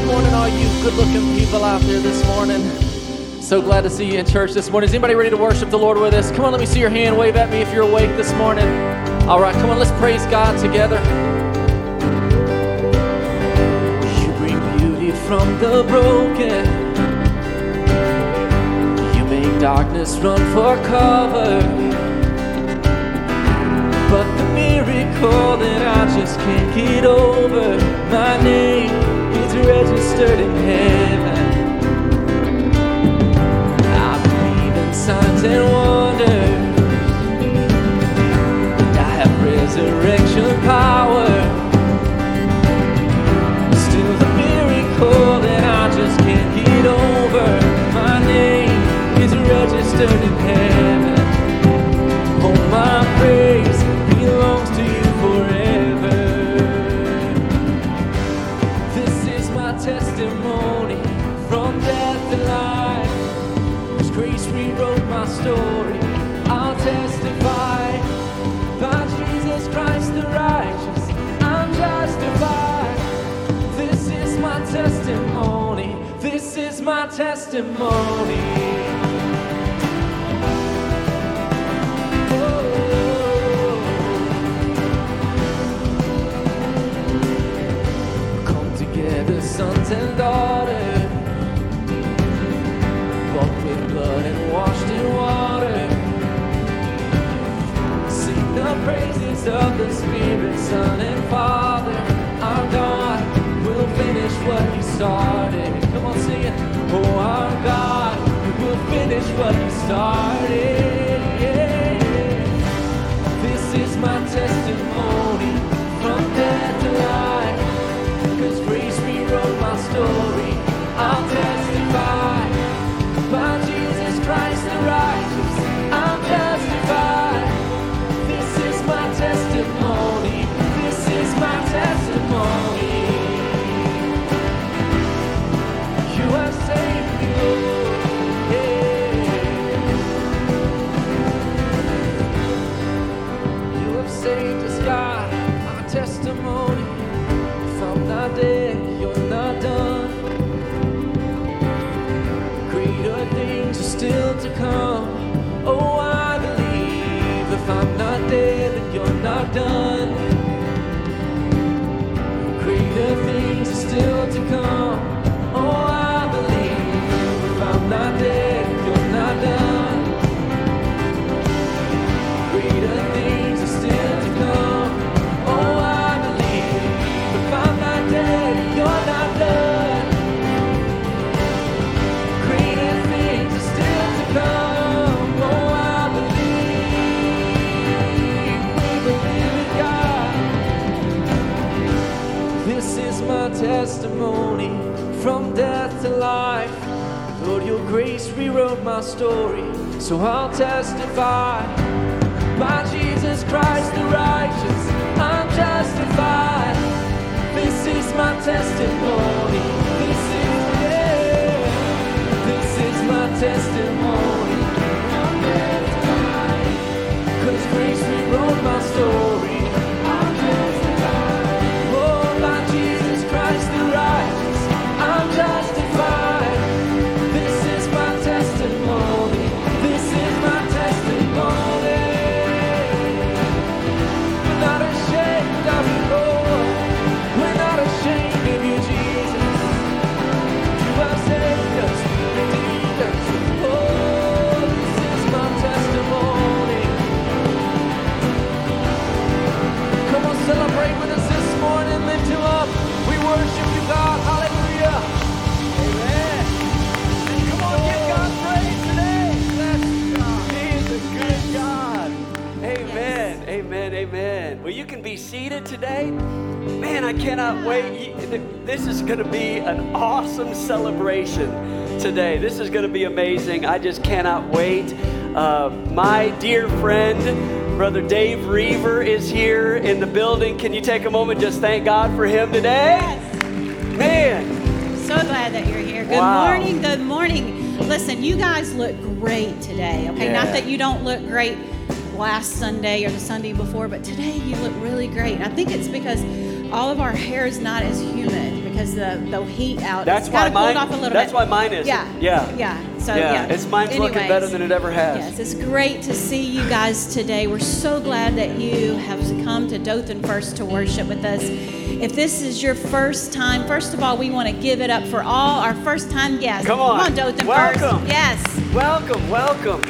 Good morning, all you good-looking people out there this morning. So glad to see you in church this morning. Is anybody ready to worship the Lord with us? Come on, let me see your hand. Wave at me if you're awake this morning. All right, come on, let's praise God together. You bring beauty from the broken. You make darkness run for cover. But the miracle that I just can't get over, my name is registered in heaven. I believe in signs and wonders, and I have resurrection power. Still the miracle that I just can't get over, my name is registered in heaven. Oh, my praise belongs to you forever. This is my testimony from death to life. His grace rewrote my story. I'll testify. By Jesus Christ the righteous, I'm justified. This is my testimony. This is my testimony. Sons and daughters, bought with blood and washed in water. Sing the praises of the Spirit, Son and Father. Our God will finish what He started. Come on, sing it. Oh, our God will finish what He started. Yeah. This is my testimony from death to life. Because grace rewrote my story, I'll testify. By Jesus Christ the righteous, I'm justified. This is my testimony. This is my testimony. You have saved me, Lord. Yeah. You have saved us, God. Our testimony. Not dead, you're not done. Greater things are still to come. Oh, I believe if I'm not dead, that you're not done. Greater things are still to come. Oh, I believe if I'm not dead, that you're not done. Greater things are still to come. Testimony from death to life. Lord, your grace rewrote my story, so I'll testify. By Jesus Christ the righteous, I'm justified. This is my testimony. This is, yeah. This is my testimony from death to life. 'Cause grace rewrote my story. Amen. Well, you can be seated today. Man, I cannot wait. This is going to be an awesome celebration today. This is going to be amazing. I just cannot wait. My dear friend, Brother Dave Roever is here in the building. Can you take a moment and just thank God for him today? Yes. Man. So glad that you're here. Good morning. Good morning. Listen, you guys look great today, okay? Yeah. Not that you don't look great last Sunday or the Sunday before, but today you look really great. I think it's because all of our hair is not as humid because is the heat out. That's it's why mine. Off a little that's bit. Why mine is. Yeah. Yeah. Yeah. So yeah. It's mine's anyways, looking better than it ever has. Yes, it's great to see you guys today. We're so glad that you have come to Dothan First to worship with us. If this is your first time, first of all, we want to give it up for all our first-time guests. Come on, Dothan First. Welcome. Yes. Welcome.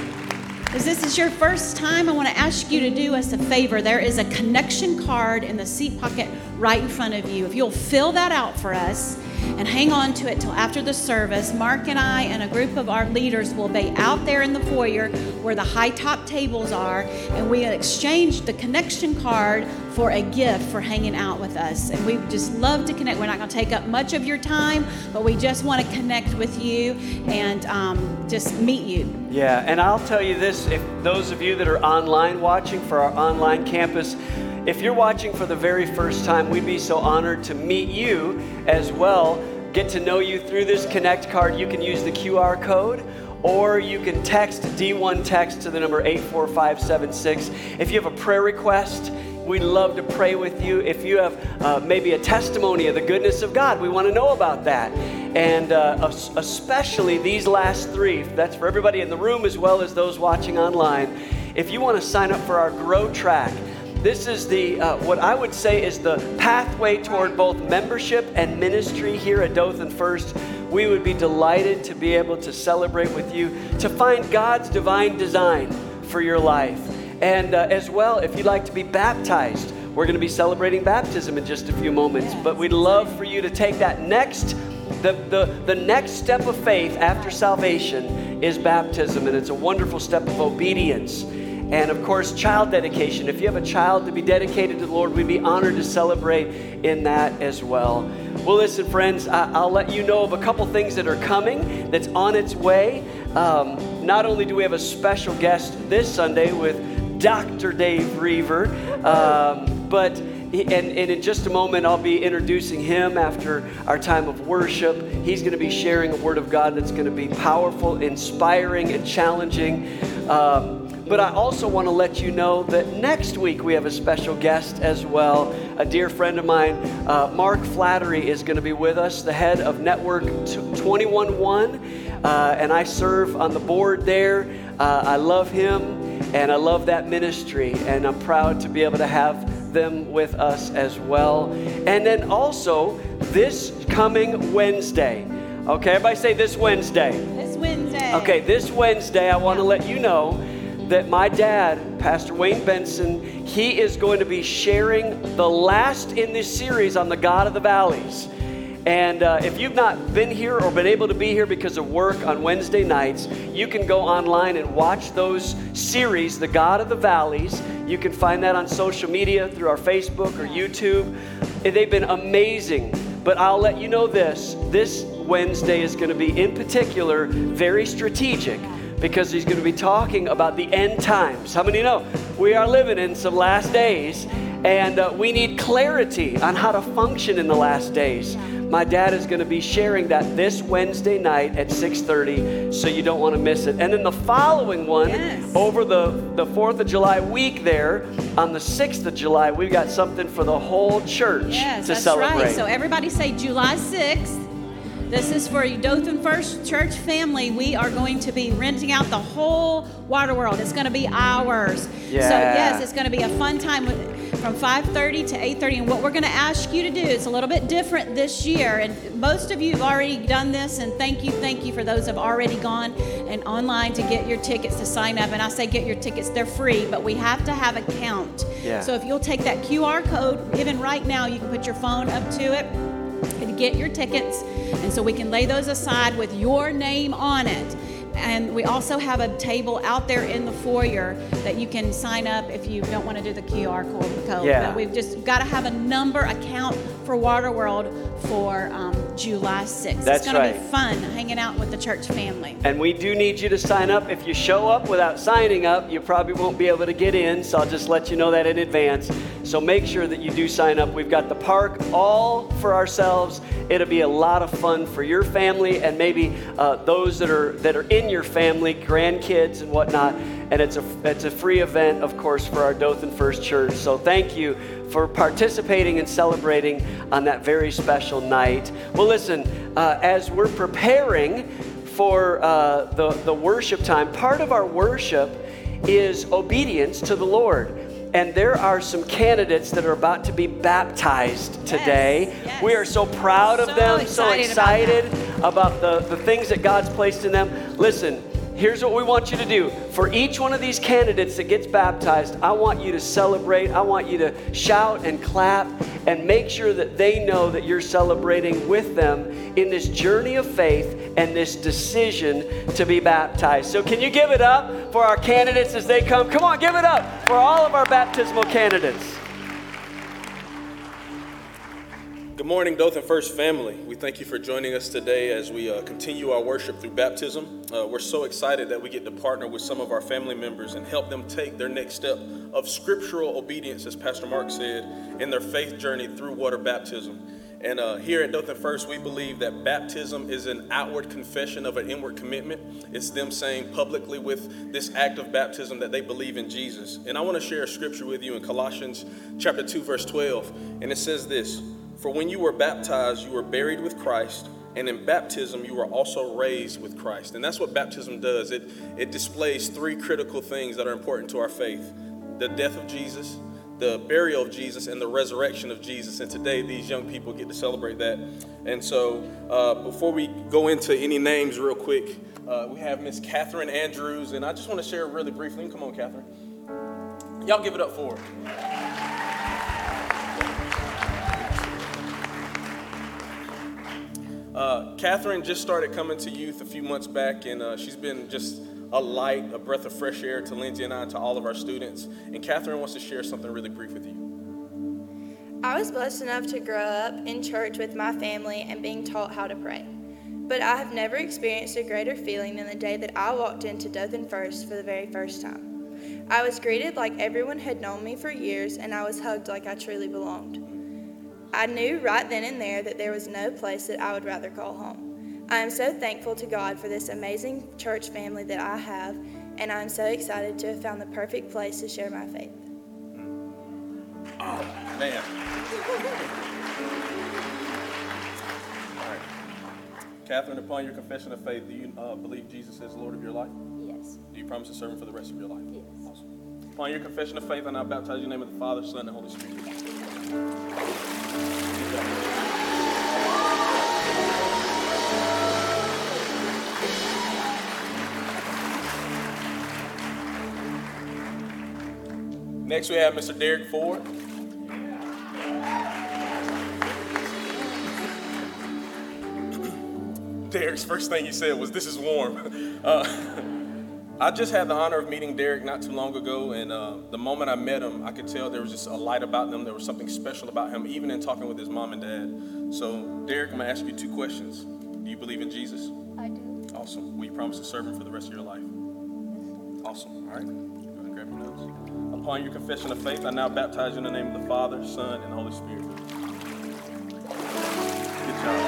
If this is your first time, I want to ask you to do us a favor. There is a connection card in the seat pocket right in front of you. If you'll fill that out for us and hang on to it till after the service, Mark and I and a group of our leaders will be out there in the foyer where the high top tables are, and we exchange the connection card for a gift for hanging out with us. And we just love to connect. We're not going to take up much of your time, but we just want to connect with you and just meet you. Yeah, and I'll tell you this, if those of you that are online watching for our online campus, if you're watching for the very first time, we'd be so honored to meet you as well, get to know you through this Connect card. You can use the QR code, or you can text D1 text to the number 84576. If you have a prayer request, we'd love to pray with you. If you have maybe a testimony of the goodness of God, we want to know about that. And especially these last three, that's for everybody in the room as well as those watching online. If you want to sign up for our Grow Track, this is the what I would say is the pathway toward both membership and ministry here at Dothan First. We would be delighted to be able to celebrate with you, to find God's divine design for your life. And as well, if you'd like to be baptized, we're going to be celebrating baptism in just a few moments. But we'd love for you to take that next, the next step of faith after salvation is baptism, and it's a wonderful step of obedience. And of course, child dedication. If you have a child to be dedicated to the Lord, we'd be honored to celebrate in that as well. Well, listen, friends, I'll let you know of a couple things that are coming, that's on its way. Not only do we have a special guest this Sunday with Dr. Dave Roever, but in just a moment, I'll be introducing him after our time of worship. He's going to be sharing a word of God that's going to be powerful, inspiring, and challenging. But I also want to let you know that next week we have a special guest as well. A dear friend of mine, Mark Flattery, is going to be with us, the head of Network 211. And I serve on the board there. I love him, and I love that ministry. And I'm proud to be able to have them with us as well. And then also this coming Wednesday. Okay, everybody say this Wednesday. This Wednesday. Okay, this Wednesday I want to let you know that my dad, Pastor Wayne Benson, he is going to be sharing the last in this series on the God of the Valleys. And if you've not been here or been able to be here because of work on Wednesday nights, you can go online and watch those series, the God of the Valleys. You can find that on social media through our Facebook or YouTube. They've been amazing. But I'll let you know this Wednesday is going to be in particular very strategic, because he's going to be talking about the end times. How many know we are living in some last days, and we need clarity on how to function in the last days. My dad is going to be sharing that this Wednesday night at 6:30, so you don't want to miss it. And then the following one, over the 4th of July week there, on the 6th of July, we've got something for the whole church to celebrate. Yes, that's right. So everybody say July 6th. This is for Dothan First Church family. We are going to be renting out the whole Water World. It's going to be ours. Yeah. So yes, it's going to be a fun time from 5:30 to 8:30. And what we're going to ask you to do, it's a little bit different this year. And most of you have already done this. And thank you for those who have already gone and online to get your tickets, to sign up. And I say get your tickets. They're free, but we have to have a count. Yeah. So if you'll take that QR code given right now, you can put your phone up to it and get your tickets, and so we can lay those aside with your name on it. And we also have a table out there in the foyer that you can sign up if you don't want to do the QR code. Yeah. But we've just got to have a number, a count for Water World for July 6th. That's it's going to be fun hanging out with the church family. And we do need you to sign up. If you show up without signing up, you probably won't be able to get in, so I'll just let you know that in advance. So make sure that you do sign up. We've got the park all for ourselves. It'll be a lot of fun for your family and maybe those that are in your family, grandkids and whatnot. And it's a free event, of course, for our Dothan First Church. So thank you for participating and celebrating on that very special night. Well, listen, as we're preparing for the worship time, part of our worship is obedience to the Lord. And there are some candidates that are about to be baptized today. Yes, yes. We are so proud of them, so excited about the things that God's placed in them. Listen, here's what we want you to do. For each one of these candidates that gets baptized, I want you to celebrate. I want you to shout and clap and make sure that they know that you're celebrating with them in this journey of faith and this decision to be baptized. So can you give it up for our candidates as they come? Come on, give it up for all of our baptismal candidates. Good morning, Dothan First family. We thank you for joining us today as we continue our worship through baptism. We're so excited that we get to partner with some of our family members and help them take their next step of scriptural obedience, as Pastor Mark said, in their faith journey through water baptism. And here at Dothan First, we believe that baptism is an outward confession of an inward commitment. It's them saying publicly with this act of baptism that they believe in Jesus. And I want to share a scripture with you in Colossians chapter 2, verse 12. And it says this: "For when you were baptized, you were buried with Christ, and in baptism, you were also raised with Christ." And that's what baptism does. It displays three critical things that are important to our faith: the death of Jesus, the burial of Jesus, and the resurrection of Jesus. And today, these young people get to celebrate that. And so before we go into any names real quick, we have Miss Catherine Andrews. And I just want to share really briefly. Come on, Catherine. Y'all give it up for her. Catherine just started coming to youth a few months back, and she's been just a light, a breath of fresh air to Lindsay and I, to all of our students. And Catherine wants to share something really brief with you. I was blessed enough to grow up in church with my family and being taught how to pray. But I have never experienced a greater feeling than the day that I walked into Dothan First for the very first time. I was greeted like everyone had known me for years, and I was hugged like I truly belonged. I knew right then and there that there was no place that I would rather call home. I am so thankful to God for this amazing church family that I have, and I am so excited to have found the perfect place to share my faith. Oh, man. All right. Catherine, upon your confession of faith, do you believe Jesus is Lord of your life? Yes. Do you promise to serve Him for the rest of your life? Yes. Awesome. Upon your confession of faith, I now baptize you in the name of the Father, Son, and Holy Spirit. Yes. Next, we have Mr. Derek Ford. Derek's first thing he said was, "This is warm." I just had the honor of meeting Derek not too long ago, and the moment I met him, I could tell there was just a light about them. There was something special about him, even in talking with his mom and dad. So, Derek, I'm gonna ask you two questions. Do you believe in Jesus? I do. Awesome. Will you promise to serve Him for the rest of your life? Awesome. All right. Go ahead and grab your notes. Upon your confession of faith, I now baptize you in the name of the Father, Son, and Holy Spirit. Good job.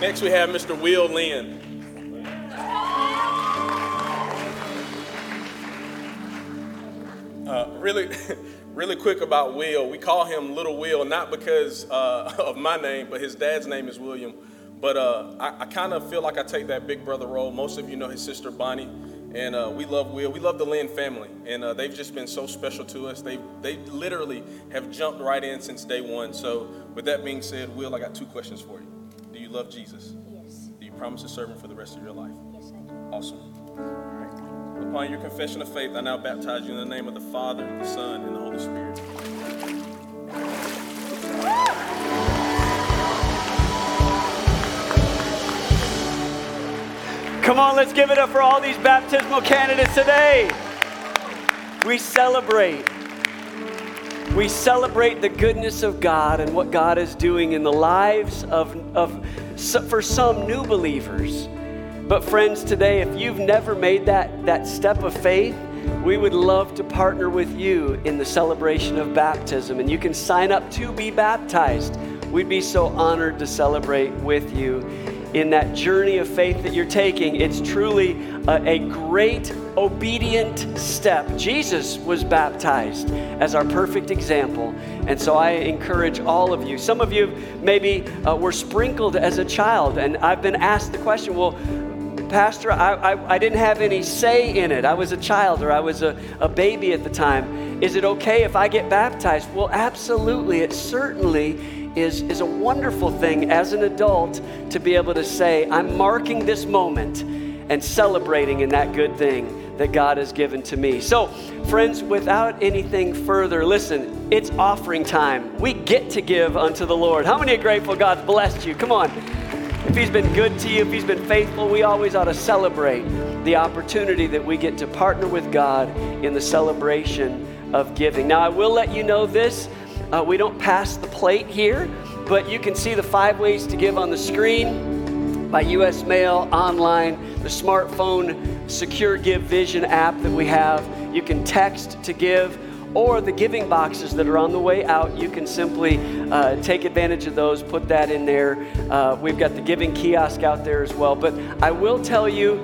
Next, we have Mr. Will Lynn. Really quick about Will. We call him Little Will, not because of my name, but his dad's name is William. But I kind of feel like I take that big brother role. Most of you know his sister, Bonnie. And we love Will. We love the Lynn family. And they've just been so special to us. They literally have jumped right in since day one. So with that being said, Will, I got two questions for you. Love Jesus? Yes. Do you promise to serve Him for the rest of your life? Yes, I do. Awesome. All right. Upon your confession of faith, I now baptize you in the name of the Father, the Son, and the Holy Spirit. Come on, let's give it up for all these baptismal candidates today. We celebrate. We celebrate the goodness of God and what God is doing in the lives of for some new believers. But friends, today, if you've never made that step of faith, we would love to partner with you in the celebration of baptism. And you can sign up to be baptized. We'd be so honored to celebrate with you in that journey of faith that you're taking. It's truly a great, obedient step. Jesus was baptized as our perfect example. And so I encourage all of you. Some of you maybe were sprinkled as a child. And I've been asked the question, well, Pastor, I didn't have any say in it. I was a child, or I was a baby at the time. Is it okay if I get baptized? Well, absolutely. It certainly is a wonderful thing as an adult to be able to say, I'm marking this moment and celebrating in that good thing that God has given to me. So, friends, without anything further, listen, it's offering time. We get to give unto the Lord. How many are grateful God's blessed you? Come on. If he's been good to you, if he's been faithful, we always ought to celebrate the opportunity that we get to partner with God in the celebration of giving. Now, I will let you know this. We don't pass the plate here, but you can see the 5 ways to give on the screen by U.S. mail, online, the smartphone Secure Give Vision app that we have. You can text to give, or the giving boxes that are on the way out, you can simply take advantage of those, put that in there. We've got the giving kiosk out there as well. But I will tell you,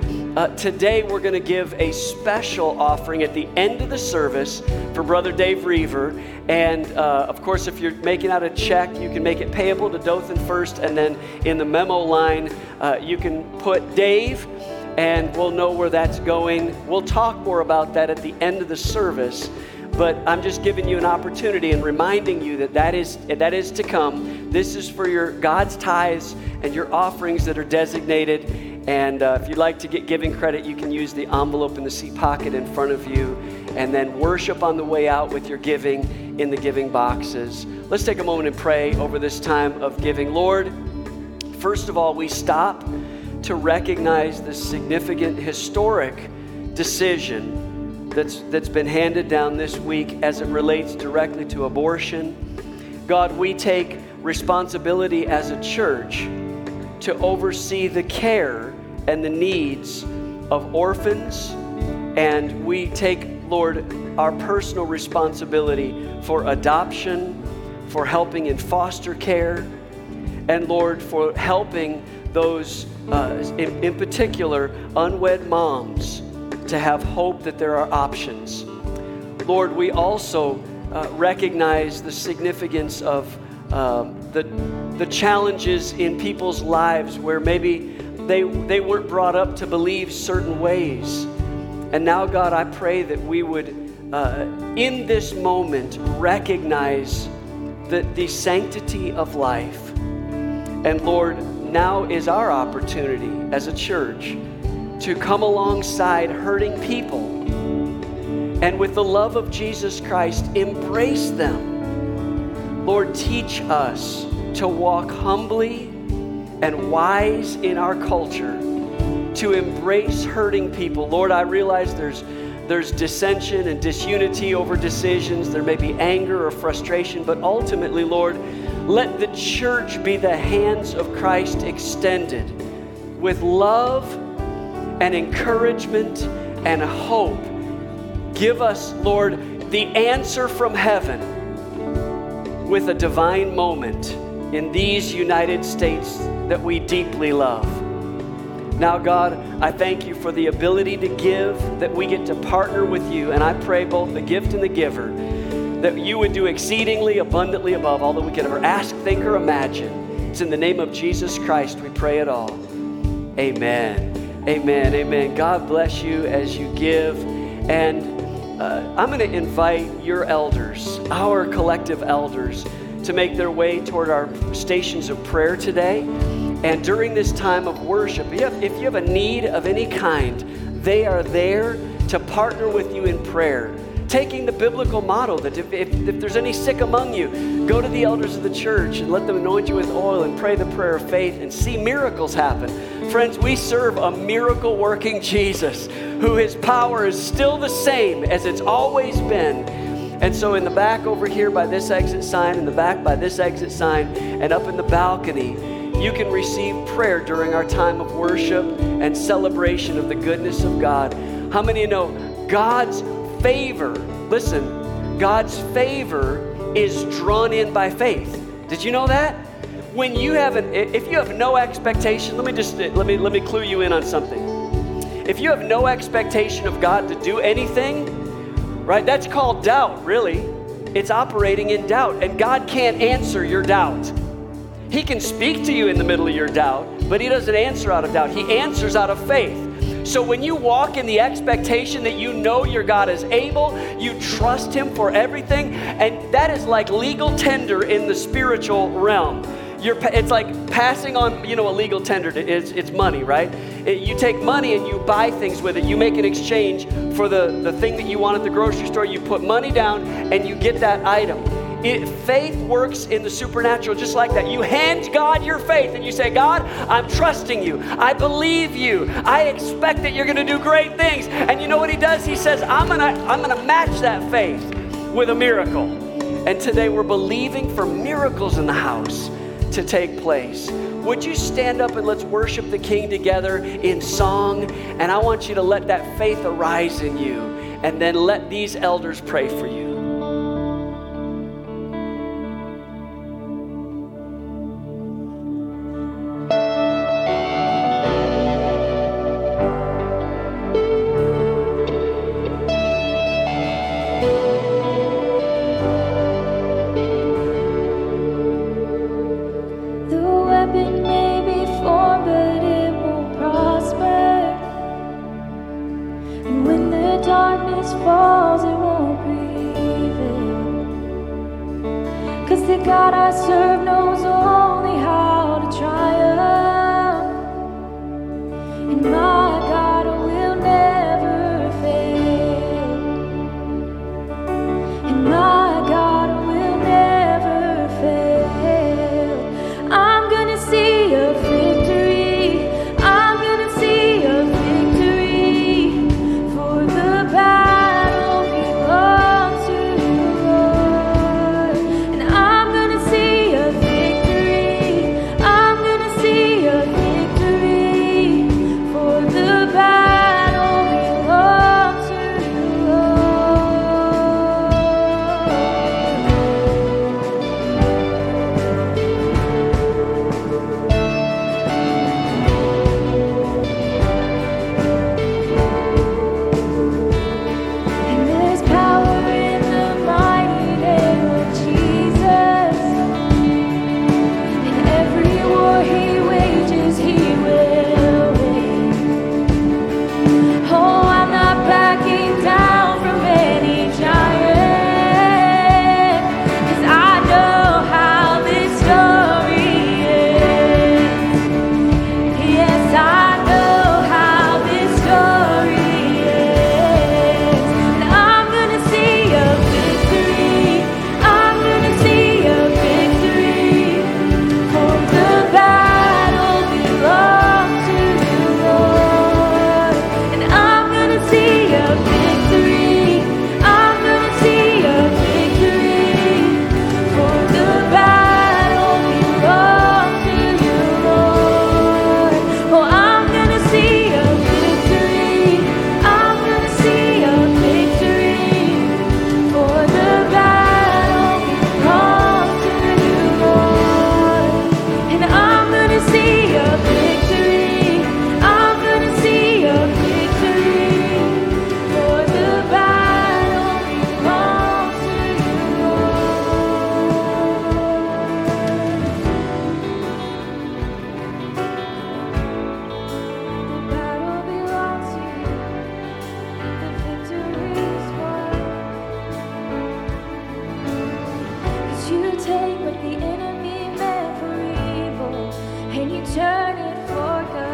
today we're going to give a special offering at the end of the service for Brother Dave Roever. And of course, if you're making out a check, you can make it payable to Dothan First. And then in the memo line, you can put Dave, and we'll know where that's going. We'll talk more about that at the end of the service. But I'm just giving you an opportunity and reminding you that is to come. This is for your God's tithes and your offerings that are designated. And if you'd like to get giving credit, you can use the envelope in the seat pocket in front of you. And then worship on the way out with your giving in the giving boxes. Let's take a moment and pray over this time of giving. Lord, first of all, we stop to recognize this significant historic decision that's been handed down this week as it relates directly to abortion. God, we take responsibility as a church to oversee the care and the needs of orphans, and we take, Lord, our personal responsibility for adoption, for helping in foster care, and Lord, for helping those, in particular, unwed moms to have hope that there are options. Lord, we also recognize the significance of the challenges in people's lives where maybe they weren't brought up to believe certain ways. And now, God, I pray that we would, in this moment, recognize the sanctity of life. And Lord, now is our opportunity as a church to come alongside hurting people and with the love of Jesus Christ, embrace them. Lord, teach us to walk humbly and wise in our culture, to embrace hurting people. Lord, I realize there's dissension and disunity over decisions. There may be anger or frustration, but ultimately, Lord, let the church be the hands of Christ extended with love and encouragement and hope. Give us, Lord, the answer from heaven with a divine moment in these United States that we deeply love. Now, God, I thank you for the ability to give, that we get to partner with you, and I pray both the gift and the giver, that you would do exceedingly abundantly above all that we could ever ask, think, or imagine. It's in the name of Jesus Christ we pray it all. Amen. Amen, amen. God bless you as you give. And I'm going to invite your elders, our collective elders, to make their way toward our stations of prayer today. And during this time of worship, if you have a need of any kind, they are there to partner with you in prayer. Taking the biblical model that if there's any sick among you, go to the elders of the church and let them anoint you with oil and pray the prayer of faith and see miracles happen. Friends, we serve a miracle-working Jesus who his power is still the same as it's always been. And so in the back over here by this exit sign, in the back by this exit sign, and up in the balcony, You can receive prayer during our time of worship and celebration of the goodness of God. How many of you know God's favor? Listen, God's favor is drawn in by faith. Did you know that? When you have if you have no expectation, let me clue you in on something. If you have no expectation of God to do anything, right? That's called doubt, really. It's operating in doubt, and God can't answer your doubt. He can speak to you in the middle of your doubt, but he doesn't answer out of doubt. He answers out of faith. So when you walk in the expectation that you know your God is able, you trust him for everything, and that is like legal tender in the spiritual realm. It's like passing on, a legal tender. It's money, right? You take money and you buy things with it. You make an exchange for the thing that you want at the grocery store. You put money down and you get that item. Faith works in the supernatural just like that. You hand God your faith and you say, God, I'm trusting you. I believe you. I expect that you're going to do great things. And you know what he does? He says, I'm going to match that faith with a miracle. And today we're believing for miracles in the house to take place. Would you stand up and let's worship the King together in song? And I want you to let that faith arise in you, and then let these elders pray for you. Turn it for good.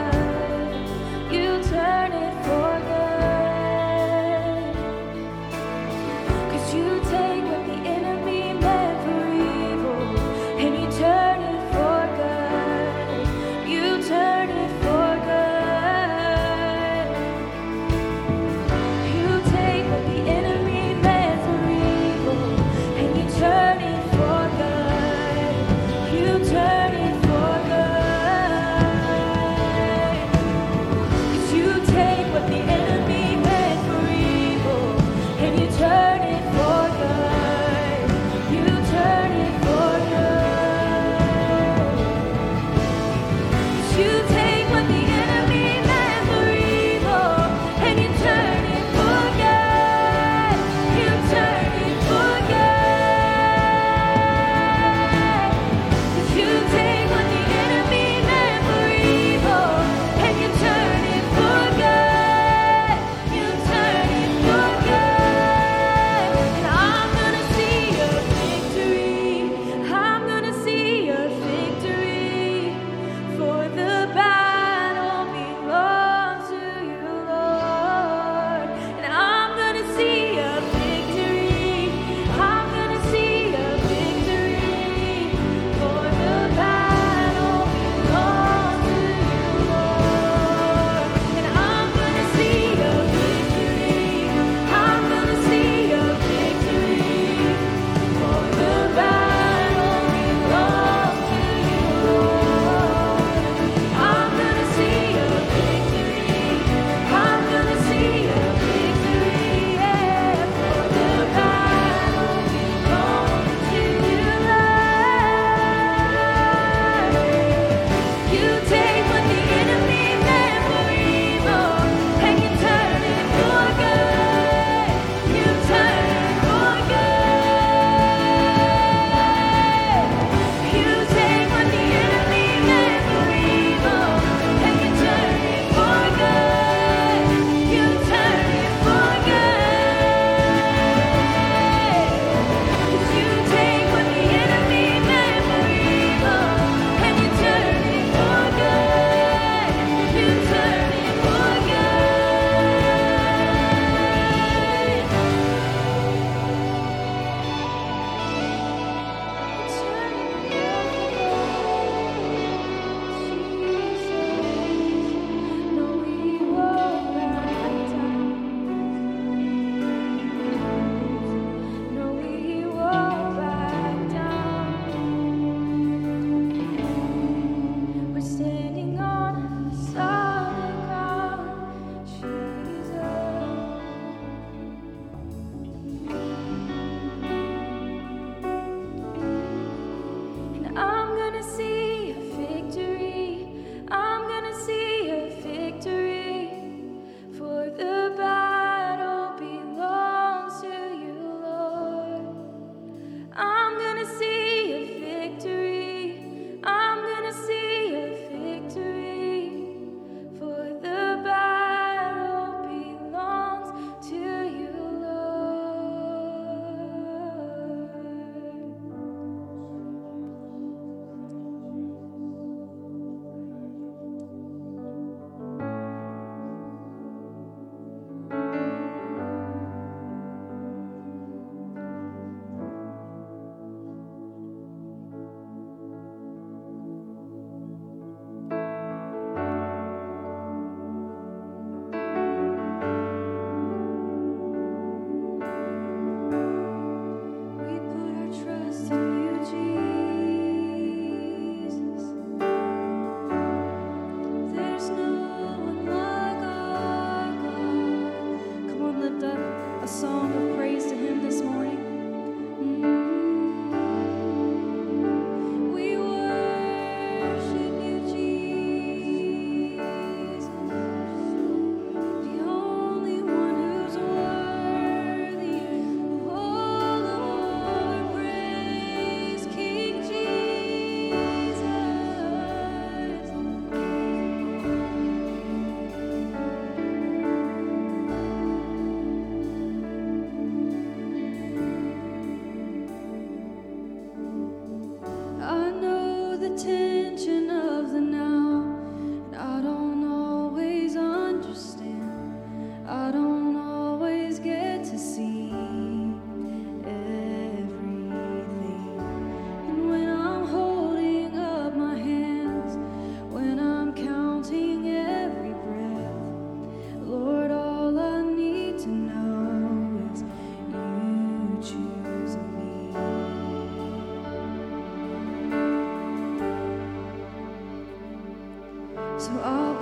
that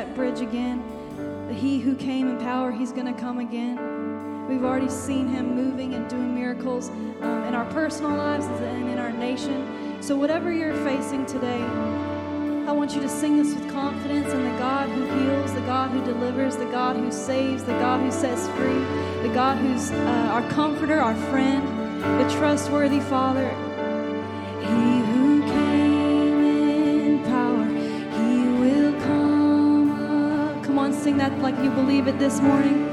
that bridge again. The He who came in power, He's going to come again. We've already seen Him moving and doing miracles in our personal lives and in our nation. So whatever you're facing today, I want you to sing this with confidence in the God who heals, the God who delivers, the God who saves, the God who sets free, the God who's our comforter, our friend, the trustworthy Father. He who came in power, He will come up. Come on, sing that like you believe it this morning.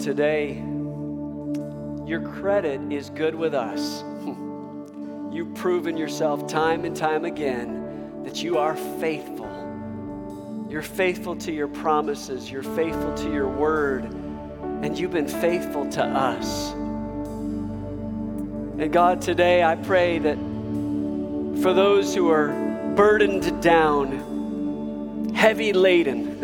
Today, your credit is good with us. You've proven yourself time and time again that you are faithful. You're faithful to your promises. You're faithful to your word. And you've been faithful to us. And God, today I pray that for those who are burdened down, heavy laden,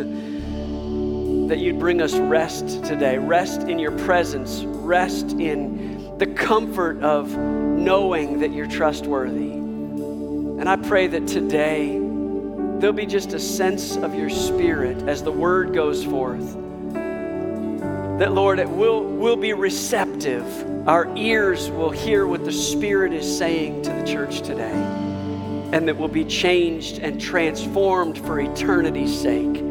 that you'd bring us rest today, rest in your presence, rest in the comfort of knowing that you're trustworthy. And I pray that today there'll be just a sense of your spirit as the word goes forth, that Lord, it will be receptive. Our ears will hear what the Spirit is saying to the church today, and that we'll be changed and transformed for eternity's sake.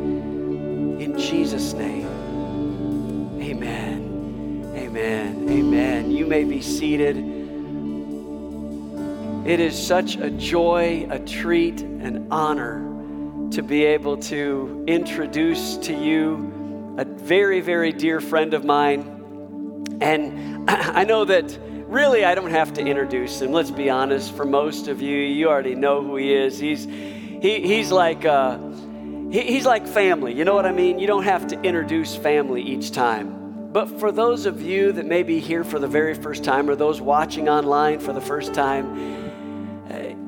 In Jesus' name, amen, amen, amen. You may be seated. It is such a joy, a treat, an honor to be able to introduce to you a very, very dear friend of mine. And I know that really I don't have to introduce him. Let's be honest, for most of you, you already know who he is. He's like... He's like family, you know what I mean? You don't have to introduce family each time. But for those of you that may be here for the very first time or those watching online for the first time,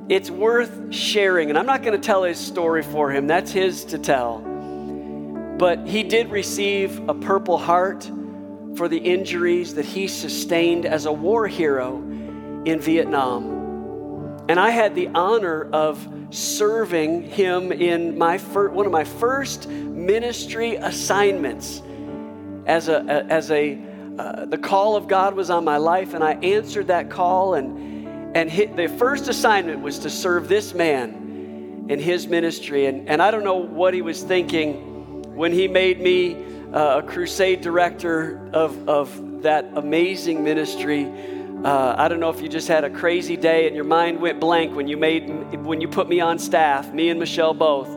it's worth sharing. And I'm not going to tell his story for him. That's his to tell. But he did receive a Purple Heart for the injuries that he sustained as a war hero in Vietnam. And I had the honor of serving him in my one of my first ministry assignments. The call of God was on my life, and I answered that call, and the first assignment was to serve this man in his ministry. And I don't know what he was thinking when he made me a crusade director of that amazing ministry. I don't know if you just had a crazy day and your mind went blank when you put me on staff, me and Michelle both.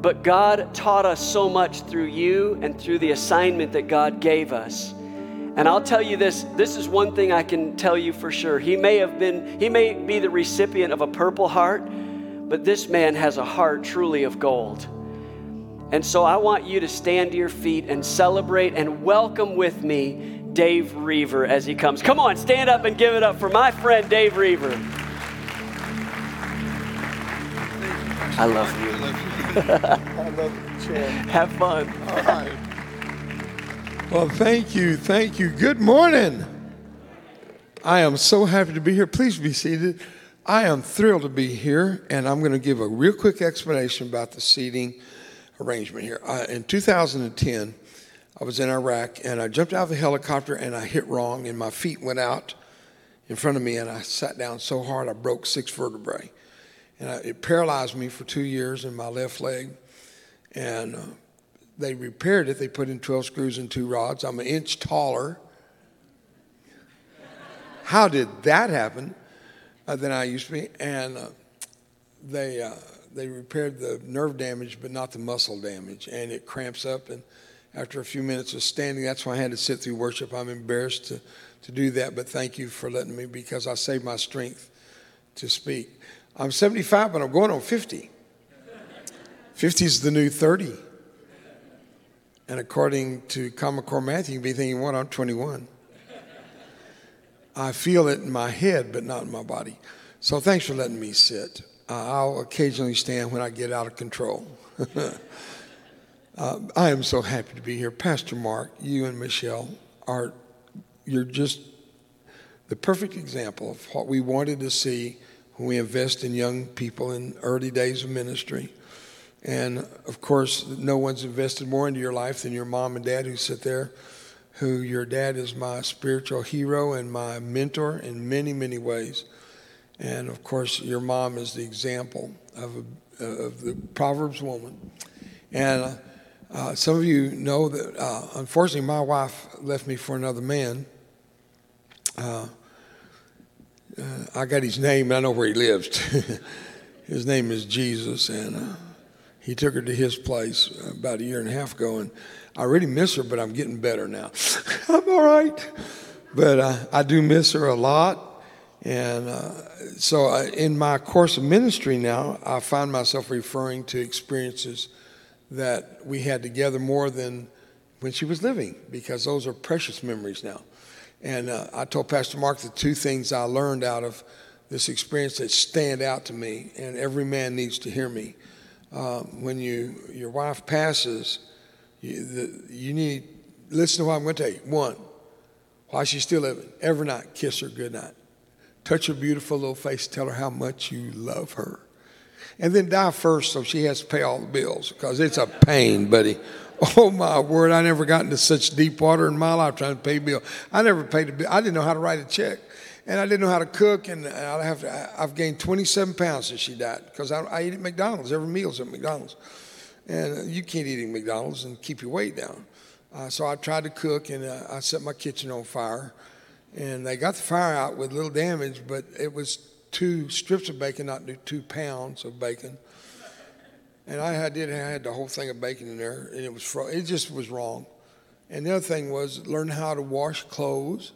But God taught us so much through you and through the assignment that God gave us. And I'll tell you this is one thing I can tell you for sure. He may be the recipient of a Purple Heart, but this man has a heart truly of gold. And so I want you to stand to your feet and celebrate and welcome with me Dave Roever as he comes. Come on, stand up and give it up for my friend Dave Roever. I love you. I love you, Chad. Have fun. All right. Well, thank you. Thank you. Good morning. I am so happy to be here. Please be seated. I am thrilled to be here, and I'm going to give a real quick explanation about the seating arrangement here. In 2010, I was in Iraq, and I jumped out of the helicopter, and I hit wrong, and my feet went out in front of me, and I sat down so hard I broke 6 vertebrae. And it paralyzed me for 2 years in my left leg, and they repaired it. They put in 12 screws and 2 rods. I'm an inch taller. How did that happen than I used to be? And they repaired the nerve damage but not the muscle damage, and it cramps up, and after a few minutes of standing, that's why I had to sit through worship. I'm embarrassed to do that, but thank you for letting me, because I saved my strength to speak. I'm 75, but I'm going on 50. 50 is the new 30. And according to Common Core math, you can be thinking, what, I'm 21. I feel it in my head, but not in my body. So thanks for letting me sit. I'll occasionally stand when I get out of control. I am so happy to be here. Pastor Mark, you and Michelle, you're just the perfect example of what we wanted to see when we invest in young people in early days of ministry. And, of course, no one's invested more into your life than your mom and dad who sit there, who your dad is my spiritual hero and my mentor in many, many ways. And, of course, your mom is the example of the Proverbs woman. And some of you know that, unfortunately, my wife left me for another man. I got his name, and I know where he lives. His name is Jesus, and he took her to his place about 1.5 years ago, and I really miss her, but I'm getting better now. I'm all right. But I do miss her a lot, and so in my course of ministry now, I find myself referring to experiences that we had together more than when she was living, because those are precious memories now. And I told Pastor Mark the 2 things I learned out of this experience that stand out to me, and every man needs to hear me. When your wife passes, you need listen to what I'm going to tell you. 1, while she's still living, every night, kiss her goodnight. Touch her beautiful little face, tell her how much you love her. And then die first so she has to pay all the bills, because it's a pain, buddy. Oh, my word, I never got into such deep water in my life trying to pay a bill. I never paid a bill. I didn't know how to write a check, and I didn't know how to cook, and I've gained 27 pounds since she died, because I eat at McDonald's. Every meal's at McDonald's. And you can't eat at McDonald's and keep your weight down. So I tried to cook, and I set my kitchen on fire, and they got the fire out with little damage, but it was 2 strips of bacon, not 2 pounds of bacon. And I had the whole thing of bacon in there, and it just was wrong. And the other thing was learn how to wash clothes.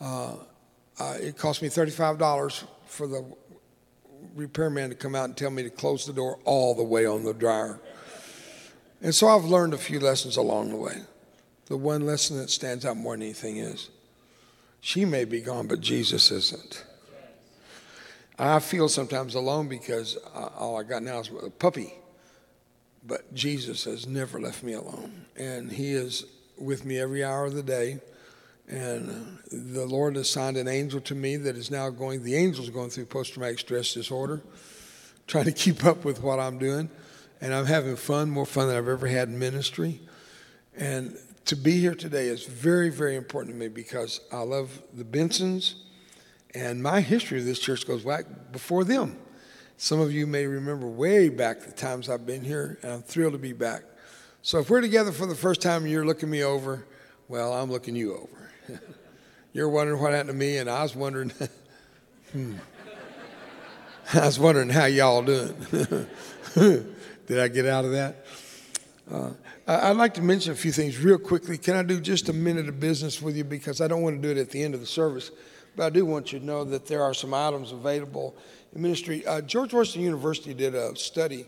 It cost me $35 for the repairman to come out and tell me to close the door all the way on the dryer. And so I've learned a few lessons along the way. The one lesson that stands out more than anything is she may be gone, but Jesus isn't. I feel sometimes alone because all I got now is a puppy. But Jesus has never left me alone. And he is with me every hour of the day. And the Lord assigned an angel to me that is now going through post-traumatic stress disorder. trying to keep up with what I'm doing. And I'm having fun, more fun than I've ever had in ministry. And to be here today is very, very important to me because I love the Bensons. And my history of this church goes back before them. Some of you may remember way back the times I've been here, and I'm thrilled to be back. So if we're together for the first time and you're looking me over, well, I'm looking you over. You're wondering what happened to me, and I was wondering, I was wondering how y'all doing. Did I get out of that? I'd like to mention a few things real quickly. Can I do just a minute of business with you? Because I don't want to do it at the end of the service. But I do want you to know that there are some items available in ministry. George Washington University did a study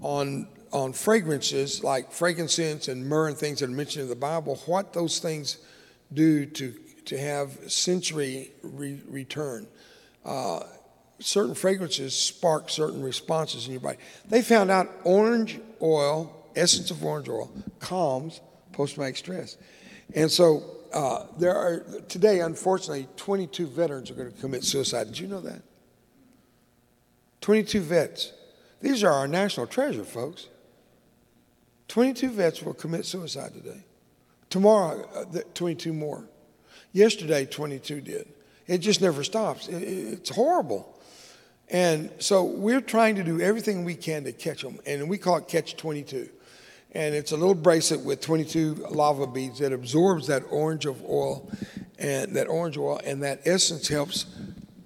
on fragrances, like frankincense and myrrh and things that are mentioned in the Bible, what those things do to have sensory return. Certain fragrances spark certain responses in your body. They found out orange oil, essence of orange oil, calms post-traumatic stress. And so there are, today, unfortunately, 22 veterans are going to commit suicide. Did you know that? 22 vets. These are our national treasure, folks. 22 vets will commit suicide today. Tomorrow, 22 more. Yesterday, 22 did. It just never stops. It's horrible. And so we're trying to do everything we can to catch them. And we call it Catch 22. And it's a little bracelet with 22 lava beads that absorbs that orange oil. And that essence helps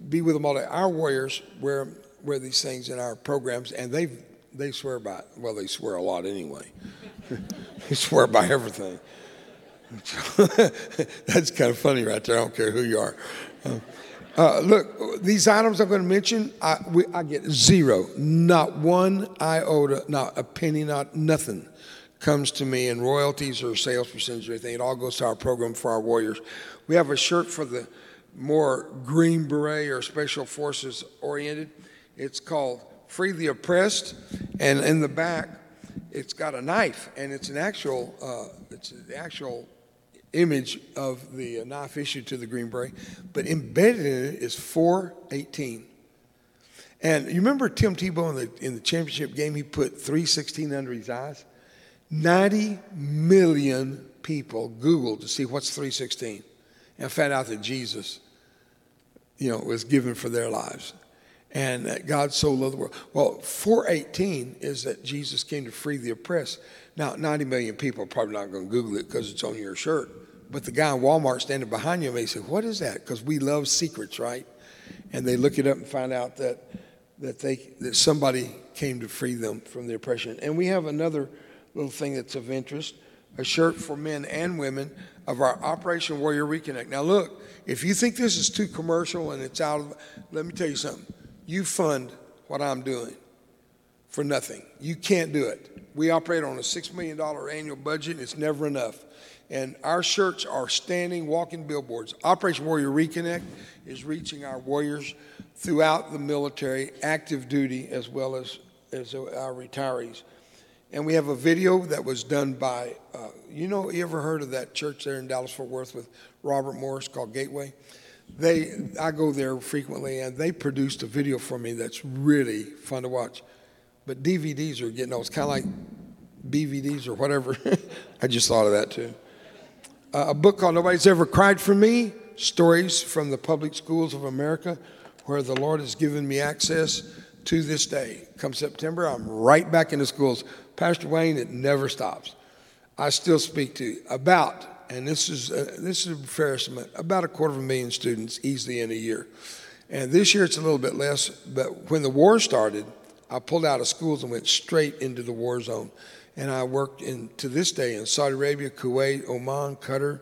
be with them all day. Our warriors wear these things in our programs. And they swear by it. Well, they swear a lot anyway. They swear by everything. That's kind of funny right there. I don't care who you are. Look, these items I'm going to mention, I get zero, not one iota, not a penny, not nothing comes to me in royalties or sales percentage or anything. It all goes to our program for our warriors. We have a shirt for the more Green Beret or Special Forces oriented. It's called Free the Oppressed, and in the back, it's got a knife, and it's an actual image of the knife issued to the Green Beret, but embedded in it is 418. And you remember Tim Tebow in the championship game, he put 316 under his eyes? 90 million people Googled to see what's 316 and found out that Jesus, was given for their lives and that God so loved the world. Well, 418 is that Jesus came to free the oppressed. Now, 90 million people are probably not going to Google it because it's on your shirt. But the guy in Walmart standing behind you may say, what is that? Because we love secrets, right? And they look it up and find out that somebody came to free them from the oppression. And we have another little thing that's of interest, a shirt for men and women of our Operation Warrior Reconnect. Now, look, if you think this is too commercial and it's out of, let me tell you something. You fund what I'm doing for nothing. You can't do it. We operate on a $6 million annual budget, and it's never enough. And our shirts are standing, walking billboards. Operation Warrior Reconnect is reaching our warriors throughout the military, active duty, as well as our retirees. And we have a video that was done by, you ever heard of that church there in Dallas-Fort Worth with Robert Morris called Gateway? I go there frequently, and they produced a video for me that's really fun to watch. But DVDs are getting old. It's kind of like BVDs or whatever. I just thought of that, too. A book called Nobody's Ever Cried for Me, Stories from the Public Schools of America, where the Lord has given me access to this day. Come September, I'm right back in the schools. Pastor Wayne, it never stops. I still speak to about, and this is a fair estimate, about 250,000 students easily in a year. And this year it's a little bit less, but when the war started, I pulled out of schools and went straight into the war zone. And I worked to this day in Saudi Arabia, Kuwait, Oman, Qatar,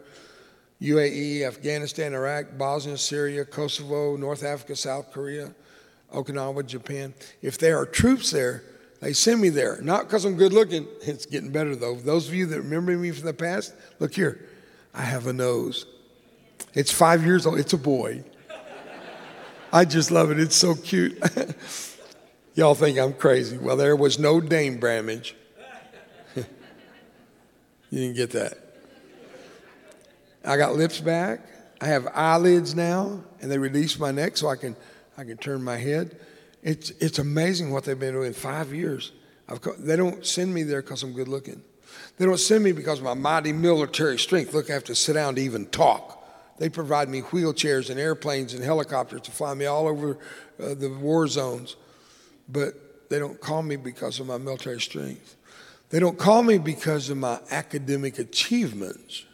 UAE, Afghanistan, Iraq, Bosnia, Syria, Kosovo, North Africa, South Korea, Okinawa, Japan. If there are troops there, they send me there. Not because I'm good looking. It's getting better, though. Those of you that remember me from the past, look here. I have a nose. It's 5 years old. It's a boy. I just love it. It's so cute. Y'all think I'm crazy. Well, there was no Dame Bramage. You didn't get that. I got lips back. I have eyelids now, and they release my neck so I can turn my head. It's amazing what they've been doing. 5 years. They don't send me there because I'm good looking. They don't send me because of my mighty military strength. Look, I have to sit down to even talk. They provide me wheelchairs and airplanes and helicopters to fly me all over the war zones. But they don't call me because of my military strength. They don't call me because of my academic achievements.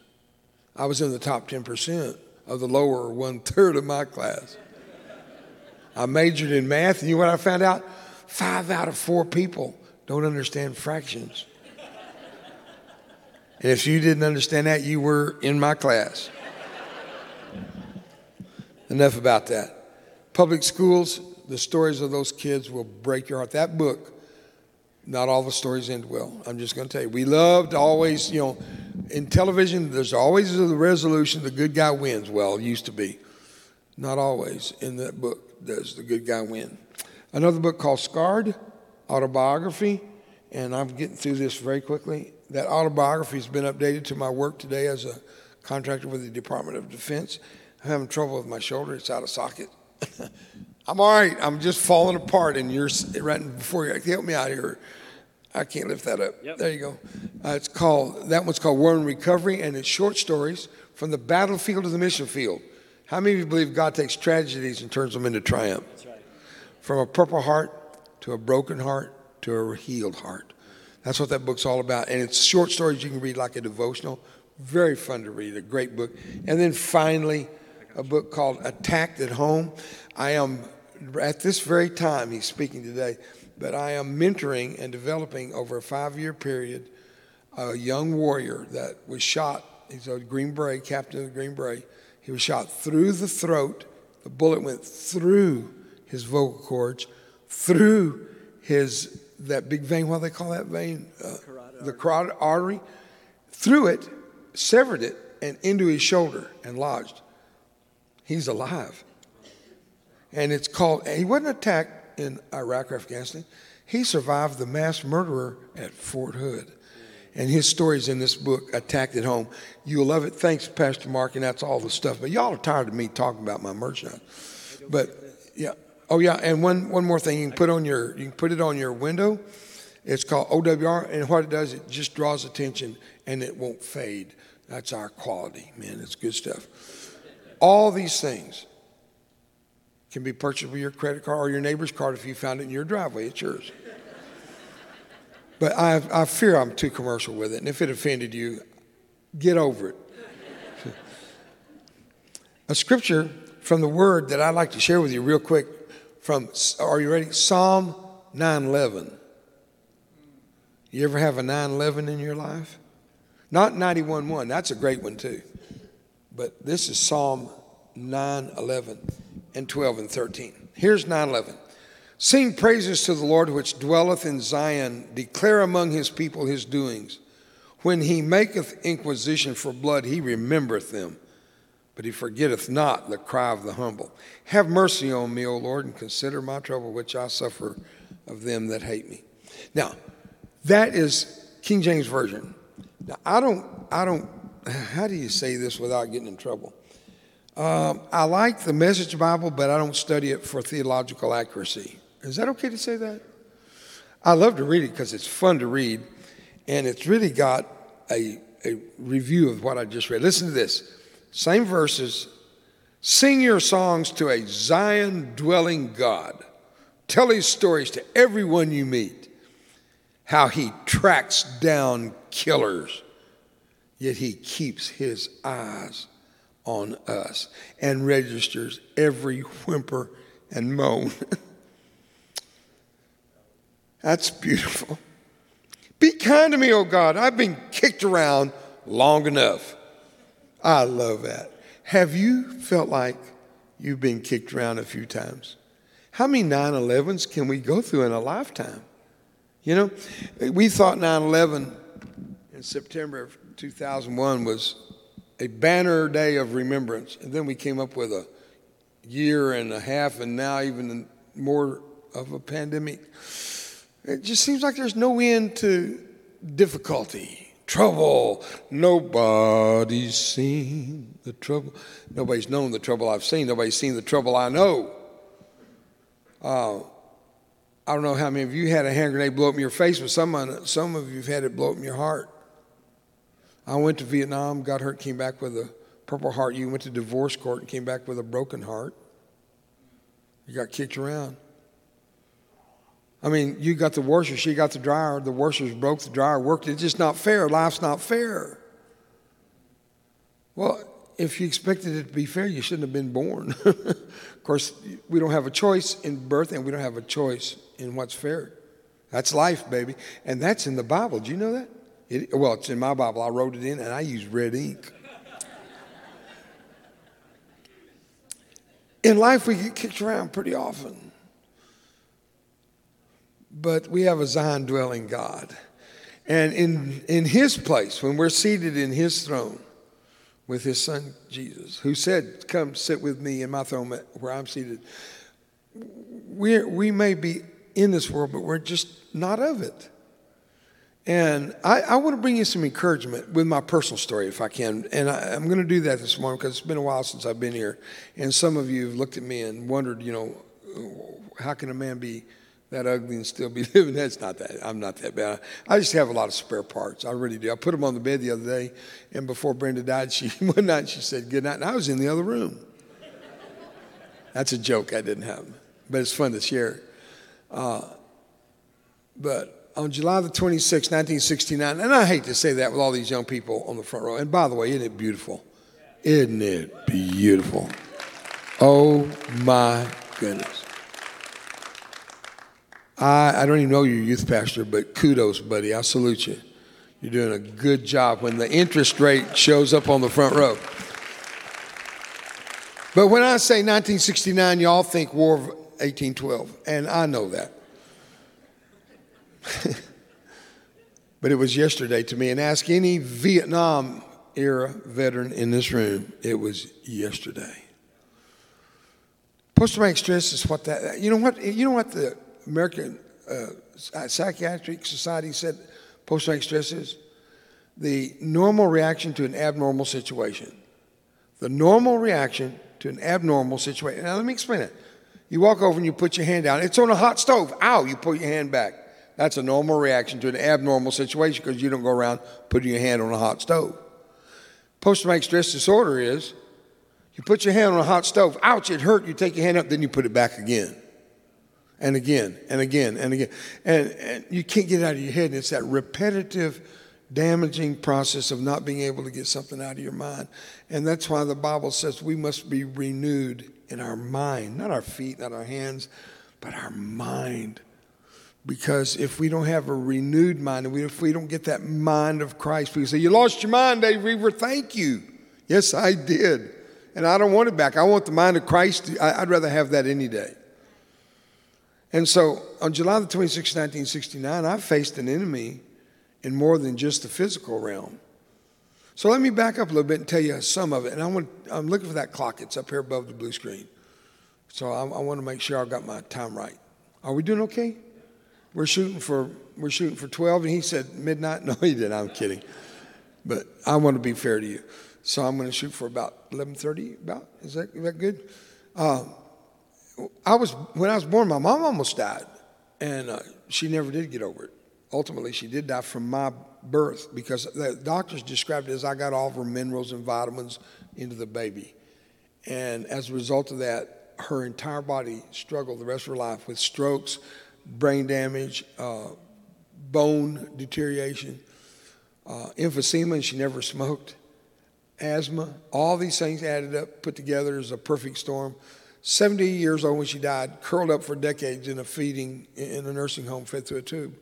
I was in the top 10% of the lower one-third of my class. I majored in math, and you know what I found out? 5 out of 4 people don't understand fractions. And if you didn't understand that, you were in my class. Enough about that. Public schools, the stories of those kids will break your heart. That book, not all the stories end well. I'm just going to tell you. We love to always, you know, in television, there's always the resolution, the good guy wins. Well, it used to be. Not always in that book does the good guy win. Another book called Scarred, autobiography, and I'm getting through this very quickly. That autobiography has been updated to my work today as a contractor with the Department of Defense. I'm having trouble with my shoulder. It's out of socket. I'm all right. I'm just falling apart, and you're right before you. Help me out here. I can't lift that up. Yep. There you go. It's called, that one's called War and Recovery, and it's short stories from the battlefield to the mission field. How many of you believe God takes tragedies and turns them into triumph? That's right. From a purple heart to a broken heart to a healed heart. That's what that book's all about. And it's short stories you can read like a devotional. Very fun to read, a great book. And then finally, a book called Attacked at Home. I am, at this very time, he's speaking today, but I am mentoring and developing over a 5-year period a young warrior that was shot. He's a Green Beret, captain of the Green Beret. He was shot through the throat. The bullet went through his vocal cords, through his, that big vein, what do they call that vein? The carotid artery. Through it, severed it, and into his shoulder and lodged. He's alive. And it's called, he wasn't attacked in Iraq or Afghanistan. He survived the mass murderer at Fort Hood. And his story's in this book, Attacked at Home. You'll love it. Thanks, Pastor Mark, and that's all the stuff. But y'all are tired of me talking about my merchandise. But yeah, oh yeah, and one more thing, you can put it on your window. It's called OWR, and what it does, it just draws attention and it won't fade. That's our quality, man. It's good stuff. All these things can be purchased with your credit card or your neighbor's card if you found it in your driveway. It's yours. But I fear I'm too commercial with it. And if it offended you, get over it. A scripture from the Word that I'd like to share with you real quick from, are you ready? Psalm 9:11. You ever have a 9:11 in your life? Not 91:1. That's a great one too. But this is Psalm 9:11 and 12 and 13. Here's 9:11. Sing praises to the Lord which dwelleth in Zion. Declare among his people his doings. When he maketh inquisition for blood, he remembereth them. But he forgetteth not the cry of the humble. Have mercy on me, O Lord, and consider my trouble which I suffer of them that hate me. Now, that is King James Version. Now, how do you say this without getting in trouble? I like the Message Bible, but I don't study it for theological accuracy. Is that okay to say that? I love to read it because it's fun to read, and it's really got a review of what I just read. Listen to this. Same verses. Sing your songs to a Zion-dwelling God. Tell his stories to everyone you meet, how he tracks down killers, yet he keeps his eyes on us and registers every whimper and moan. That's beautiful. Be kind to me, oh God. I've been kicked around long enough. I love that. Have you felt like you've been kicked around a few times? How many 9/11s can we go through in a lifetime? You know, we thought 9/11 in September of 2001 was a banner day of remembrance. And then we came up with a year and a half and now even more of a pandemic. It just seems like there's no end to difficulty, trouble. Nobody's seen the trouble. Nobody's known the trouble I've seen. Nobody's seen the trouble I know. I don't know how many of you had a hand grenade blow up in your face, but some of you have had it blow up in your heart. I went to Vietnam, got hurt, came back with a Purple Heart. You went to divorce court and came back with a broken heart. You got kicked around. I mean, you got the washer, she got the dryer. The washers broke, the dryer worked. It's just not fair. Life's not fair. Well, if you expected it to be fair, you shouldn't have been born. Of course, we don't have a choice in birth, and we don't have a choice in what's fair. That's life, baby. And that's in the Bible. Do you know that? Well, it's in my Bible. I wrote it in, and I used red ink. In life, we get kicked around pretty often. But we have a Zion-dwelling God. And in his place, when we're seated in his throne with his son, Jesus, who said, come sit with me in my throne where I'm seated, we may be in this world, but we're just not of it. And I want to bring you some encouragement with my personal story, if I can. And I'm going to do that this morning because it's been a while since I've been here. And some of you have looked at me and wondered, you know, how can a man be that ugly and still be living? That's not that. I'm not that bad. I just have a lot of spare parts. I really do. I put them on the bed the other day. And before Brenda died, one night she said good night. And I was in the other room. That's a joke. That didn't happen. But it's fun to share. But on July the 26th, 1969, and I hate to say that with all these young people on the front row. And by the way, isn't it beautiful? Isn't it beautiful? Oh, my goodness. I don't even know your youth pastor, but kudos, buddy. I salute you. You're doing a good job when the interest rate shows up on the front row. But when I say 1969, y'all think War of 1812, and I know that. But it was yesterday to me, and ask any Vietnam-era veteran in this room, it was yesterday. Post-traumatic stress is what that, you know what the American Psychiatric Society said post-traumatic stress is? The normal reaction to an abnormal situation. The normal reaction to an abnormal situation. Now, let me explain it. You walk over and you put your hand down. It's on a hot stove. Ow, you pull your hand back. That's a normal reaction to an abnormal situation because you don't go around putting your hand on a hot stove. Post-traumatic stress disorder is you put your hand on a hot stove, ouch, it hurt, you take your hand up, then you put it back again and again and again and again. And you can't get it out of your head, and it's that repetitive, damaging process of not being able to get something out of your mind. And that's why the Bible says we must be renewed in our mind, not our feet, not our hands, but our mind. Because if we don't have a renewed mind, if we don't get that mind of Christ, we say, you lost your mind, Dave Roever, thank you. Yes, I did. And I don't want it back. I want the mind of Christ. I'd rather have that any day. And so on July the 26th, 1969, I faced an enemy in more than just the physical realm. So let me back up a little bit and tell you some of it. And I'm looking for that clock. It's up here above the blue screen. So I want to make sure I've got my time right. Are we doing okay? We're shooting for 12, and he said midnight. No, he didn't. I'm kidding, but I want to be fair to you, so I'm going to shoot for about 11:30. About is that good? When I was born, my mom almost died, and she never did get over it. Ultimately, she did die from my birth because the doctors described it as I got all of her minerals and vitamins into the baby, and as a result of that, her entire body struggled the rest of her life with strokes, brain damage, bone deterioration, emphysema, and she never smoked, asthma. All these things added up, put together as a perfect storm. 70 years old when she died, curled up for decades in a nursing home, fed through a tube.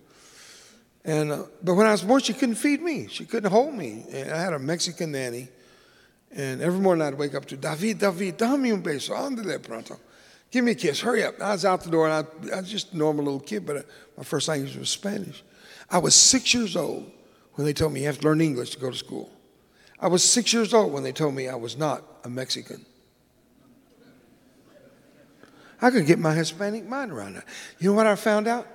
And but when I was born, she couldn't feed me. She couldn't hold me. And I had a Mexican nanny, and every morning I'd wake up to, David, dame un beso, andale pronto. Give me a kiss, hurry up. I was out the door, and I was just a normal little kid, but my first language was Spanish. I was 6 years old when they told me you have to learn English to go to school. I was 6 years old when they told me I was not a Mexican. I could get my Hispanic mind around that. You know what I found out?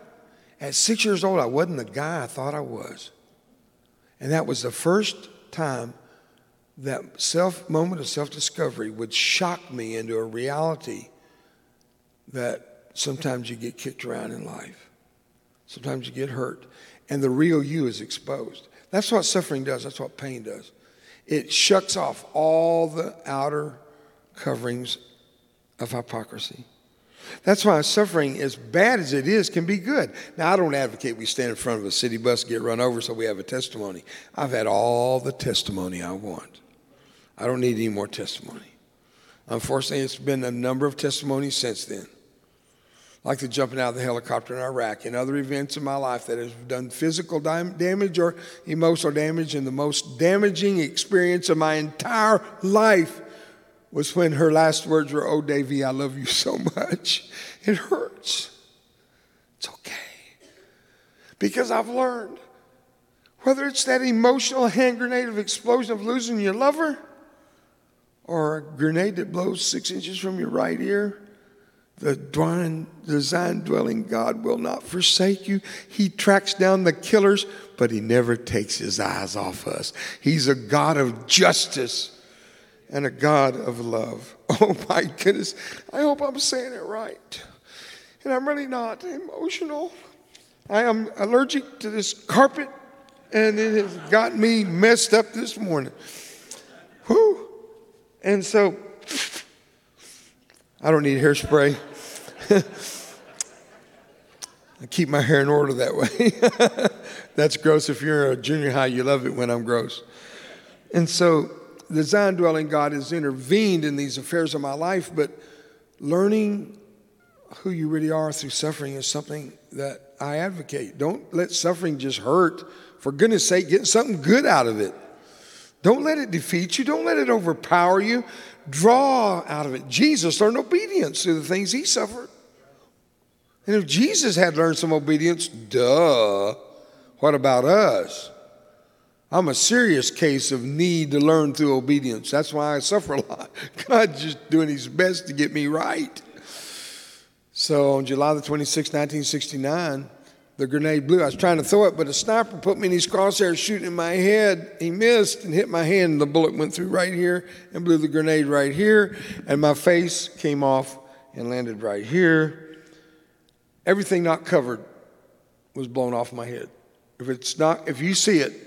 At 6 years old, I wasn't the guy I thought I was. And that was the first time that moment of self-discovery would shock me into a reality that Sometimes you get kicked around in life. Sometimes you get hurt. And the real you is exposed. That's what suffering does. That's what pain does. It shuts off all the outer coverings of hypocrisy. That's why suffering, as bad as it is, can be good. Now, I don't advocate we stand in front of a city bus, get run over, so we have a testimony. I've had all the testimony I want. I don't need any more testimony. Unfortunately, it's been a number of testimonies since then, like the jumping out of the helicopter in Iraq and other events in my life that have done physical damage or emotional damage. And the most damaging experience of my entire life was when her last words were, "Oh, Davey, I love you so much." It hurts. It's okay. Because I've learned, whether it's that emotional hand grenade of explosion of losing your lover, or a grenade that blows 6 inches from your right ear, the design-dwelling God will not forsake you. He tracks down the killers, but he never takes his eyes off us. He's a God of justice and a God of love. Oh, my goodness. I hope I'm saying it right. And I'm really not emotional. I am allergic to this carpet, and it has got me messed up this morning. Whew. And so, I don't need hairspray. I keep my hair in order that way. That's gross. If you're a junior high, you love it when I'm gross. And so, the Zion-dwelling God has intervened in these affairs of my life, but learning who you really are through suffering is something that I advocate. Don't let suffering just hurt. For goodness sake, get something good out of it. Don't let it defeat you. Don't let it overpower you. Draw out of it. Jesus learned obedience through the things he suffered. And if Jesus had learned some obedience, duh, what about us? I'm a serious case of need to learn through obedience. That's why I suffer a lot. God's just doing his best to get me right. So on July the 26th, 1969, the grenade blew. I was trying to throw it, but a sniper put me in these crosshairs shooting in my head. He missed and hit my hand, and the bullet went through right here and blew the grenade right here, and my face came off and landed right here. Everything not covered was blown off my head. If you see it,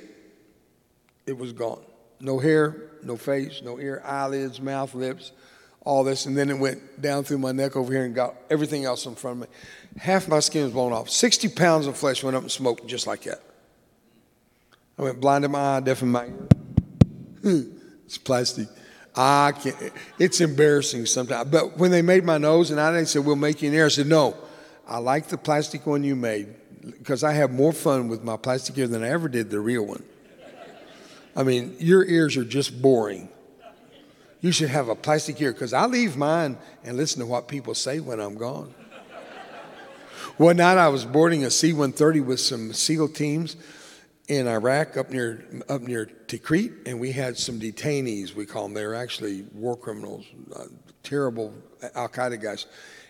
it was gone. No hair, no face, no ear, eyelids, mouth, lips, all this, and then it went down through my neck over here and got everything else in front of me. Half my skin was blown off. 60 pounds of flesh went up in smoke just like that. I went blind in my eye, deaf in my ear. It's plastic. I can't. It's embarrassing sometimes. But when they made my nose and they said, "We'll make you an ear," I said, "No, I like the plastic one you made, because I have more fun with my plastic ear than I ever did the real one." I mean, your ears are just boring. You should have a plastic ear, because I leave mine and listen to what people say when I'm gone. One night I was boarding a C-130 with some SEAL teams in Iraq up near Tikrit, and we had some detainees, we call them. They were actually war criminals, terrible al-Qaeda guys,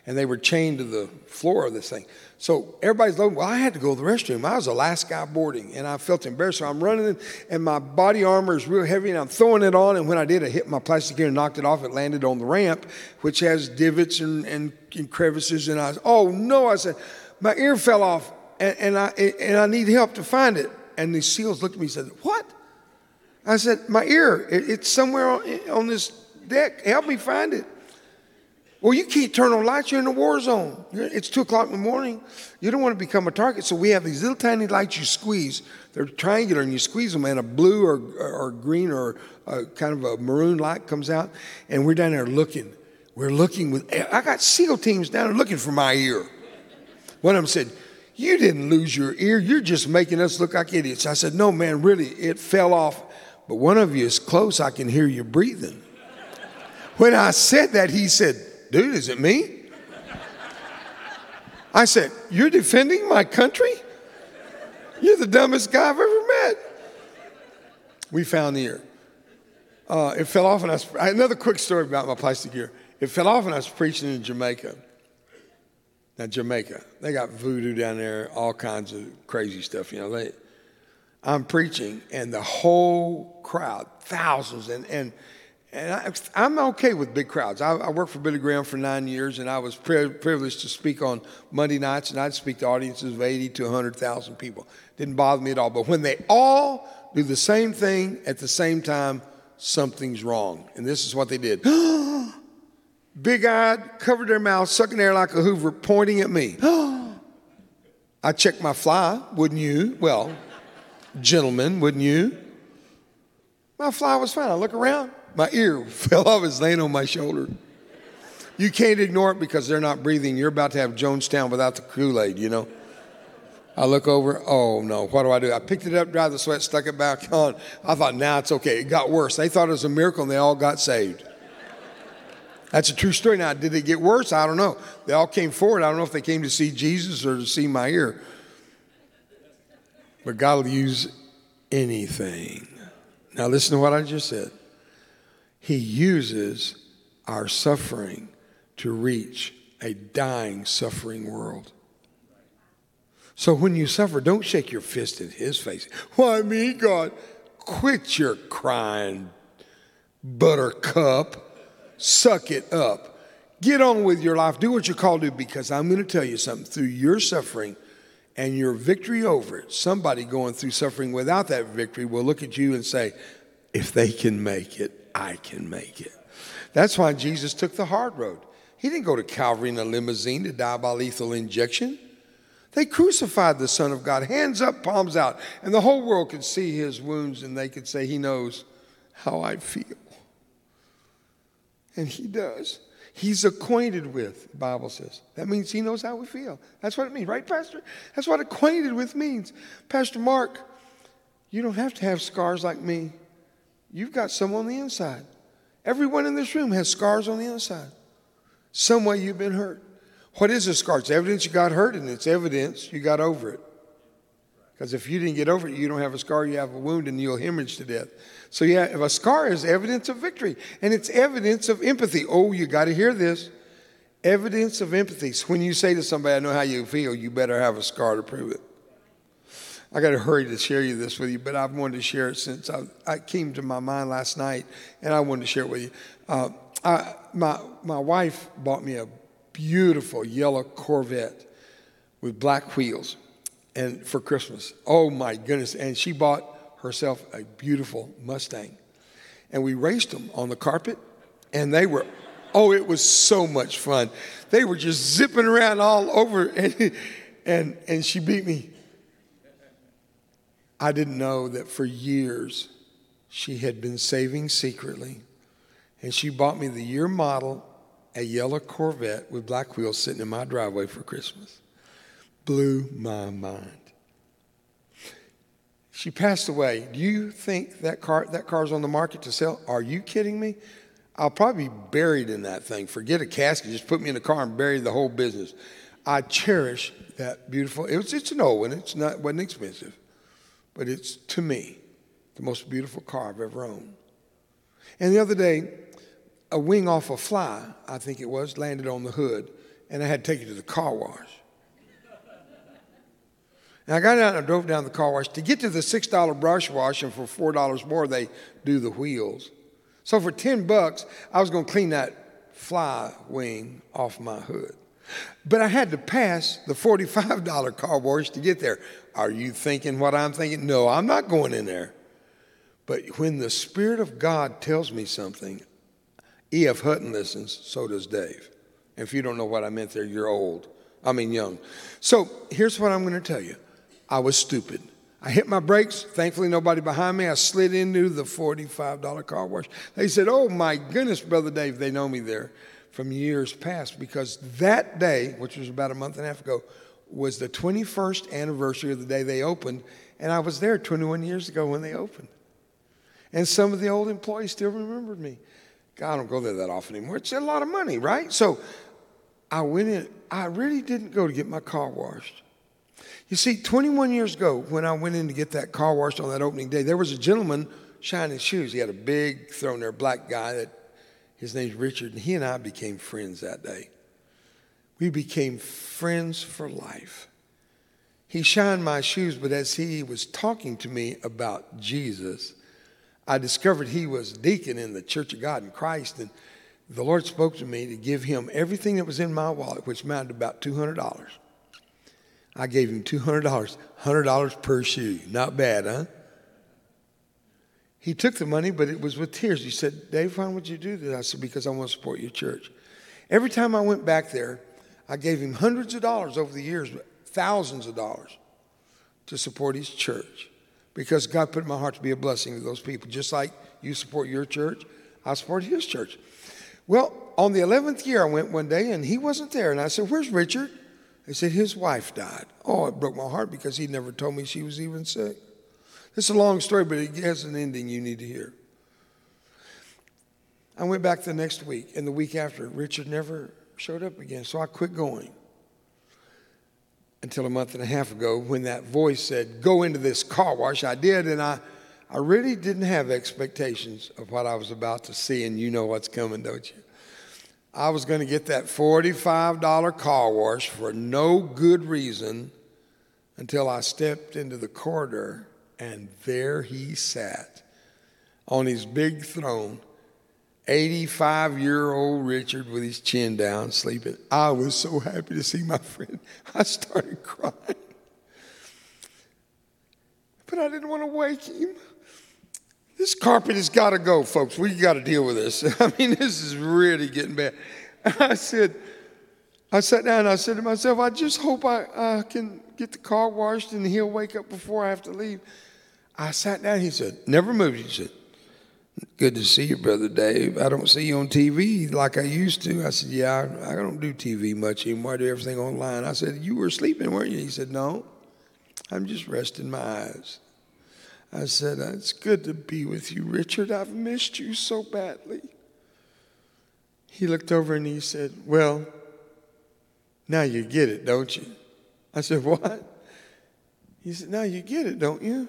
and they were chained to the floor of this thing. So everybody's loading. Well, I had to go to the restroom. I was the last guy boarding, and I felt embarrassed. So I'm running, and my body armor is real heavy, and I'm throwing it on. And when I did, I hit my plastic gear and knocked it off. It landed on the ramp, which has divvots and crevices. And I was, "Oh, no," I said. "My ear fell off, and I need help to find it." And the SEALs looked at me and said, "What?" I said, "My ear. It's somewhere on this deck. Help me find it." "Well, you can't turn on lights. You're in the war zone. It's 2 o'clock in the morning. You don't want to become a target." So we have these little tiny lights you squeeze. They're triangular, and you squeeze them, and a blue or green or a kind of a maroon light comes out, and we're down there looking. We're looking. I got SEAL teams down there looking for my ear. One of them said, "You didn't lose your ear. You're just making us look like idiots." I said, "No, man, really, it fell off. But one of you is close. I can hear you breathing." When I said that, he said, "Dude, is it me?" I said, "You're defending my country? You're the dumbest guy I've ever met." We found the ear. It fell off, and another quick story about my plastic ear. It fell off, and I was preaching in Jamaica. Now, Jamaica, they got voodoo down there, all kinds of crazy stuff. You know, I'm preaching, and the whole crowd, thousands, and And I'm okay with big crowds. I worked for Billy Graham for 9 years, and I was privileged to speak on Monday nights, and I'd speak to audiences of 80 to 100,000 people. Didn't bother me at all. But when they all do the same thing at the same time, something's wrong. And this is what they did. Big-eyed, covered their mouth, sucking air like a hoover, pointing at me. I checked my fly, wouldn't you? Well, gentlemen, wouldn't you? My fly was fine. I look around. My ear fell off. It's laying on my shoulder. You can't ignore it because they're not breathing. You're about to have Jonestown without the Kool-Aid, you know. I look over. Oh, no. What do? I picked it up, dried the sweat, stuck it back on. I thought, now it's okay. It got worse. They thought it was a miracle, and they all got saved. That's a true story. Now, did it get worse? I don't know. They all came forward. I don't know if they came to see Jesus or to see my ear. But God will use anything. Now, listen to what I just said. He uses our suffering to reach a dying, suffering world. So when you suffer, don't shake your fist in his face. Why me, God? Quit your crying, buttercup. Suck it up. Get on with your life. Do what you're called to, because I'm going to tell you something. Through your suffering and your victory over it, somebody going through suffering without that victory will look at you and say, if they can make it, I can make it. That's why Jesus took the hard road. He didn't go to Calvary in a limousine to die by lethal injection. They crucified the Son of God, hands up, palms out, and the whole world could see his wounds, and they could say, he knows how I feel. And he does. He's acquainted with, the Bible says. That means he knows how we feel. That's what it means, right, Pastor? That's what acquainted with means. Pastor Mark, you don't have to have scars like me. You've got some on the inside. Everyone in this room has scars on the inside. Some way you've been hurt. What is a scar? It's evidence you got hurt, and it's evidence you got over it. Because if you didn't get over it, you don't have a scar, you have a wound, and you'll hemorrhage to death. So yeah, if a scar is evidence of victory, and it's evidence of empathy. Oh, you got to hear this. Evidence of empathy. So when you say to somebody, I know how you feel, you better have a scar to prove it. I got to hurry to share you this with you, but I've wanted to share it since I came to my mind last night, and I wanted to share it with you. My wife bought me a beautiful yellow Corvette with black wheels and for Christmas. Oh, my goodness. And she bought herself a beautiful Mustang. And we raced them on the carpet, and they were, oh, it was so much fun. They were just zipping around all over, and she beat me. I didn't know that for years she had been saving secretly, and she bought me the year model, a yellow Corvette with black wheels sitting in my driveway for Christmas. Blew my mind. She passed away. Do you think that car's on the market to sell? Are you kidding me? I'll probably be buried in that thing. Forget a casket. Just put me in a car and bury the whole business. I cherish that beautiful. It's an old one. It wasn't expensive. But it's, to me, the most beautiful car I've ever owned. And the other day, a wing off a fly, I think it was, landed on the hood, and I had to take it to the car wash. And I got out and I drove down the car wash. To get to the $6 brush wash, and for $4 more, they do the wheels. So for $10, I was going to clean that fly wing off my hood. But I had to pass the $45 car wash to get there. Are you thinking what I'm thinking? No, I'm not going in there. But when the Spirit of God tells me something, E.F. Hutton listens, so does Dave. And if you don't know what I meant there, you're old. I mean young. So here's what I'm going to tell you. I was stupid. I hit my brakes. Thankfully, nobody behind me. I slid into the $45 car wash. They said, oh, my goodness, Brother Dave, they know me there from years past, because that day, which was about a month and a half ago, was the 21st anniversary of the day they opened, and I was there 21 years ago when they opened. And some of the old employees still remembered me. God, I don't go there that often anymore. It's a lot of money, right? So I went in. I really didn't go to get my car washed. You see, 21 years ago, when I went in to get that car washed on that opening day, there was a gentleman shining shoes. He had a big, thrown there, black guy that his name's Richard, and he and I became friends that day. We became friends for life. He shined my shoes, but as he was talking to me about Jesus, I discovered he was a deacon in the Church of God in Christ, and the Lord spoke to me to give him everything that was in my wallet, which amounted to about $200. I gave him $200, $100 per shoe. Not bad, huh? He took the money, but it was with tears. He said, "Dave, why would you do this?" I said, "Because I want to support your church." Every time I went back there, I gave him hundreds of dollars over the years, thousands of dollars to support his church, because God put in my heart to be a blessing to those people. Just like you support your church, I support his church. Well, on the 11th year, I went one day, and he wasn't there. And I said, "Where's Richard?" They said, "His wife died." Oh, it broke my heart because he never told me she was even sick. This is a long story, but it has an ending you need to hear. I went back the next week, and the week after, Richard never showed up again, so I quit going. Until a month and a half ago, when that voice said, "Go into this car wash," I did, and I really didn't have expectations of what I was about to see, and you know what's coming, don't you? I was going to get that $45 car wash for no good reason until I stepped into the corridor, and there he sat on his big throne, 85-year-old Richard with his chin down, sleeping. I was so happy to see my friend. I started crying. But I didn't want to wake him. This carpet has got to go, folks. We got to deal with this. I mean, this is really getting bad. I sat down and I said to myself, I just hope I can get the car washed and he'll wake up before I have to leave. I sat down. He said, "Never move," he said. "Good to see you, Brother Dave. I don't see you on TV like I used to." I said, "Yeah, I don't do TV much anymore. I do everything online." I said, "You were sleeping, weren't you?" He said, "No, I'm just resting my eyes." I said, "It's good to be with you, Richard. I've missed you so badly." He looked over and he said, "Well, now you get it, don't you?" I said, "What?" He said, "Now you get it, don't you?"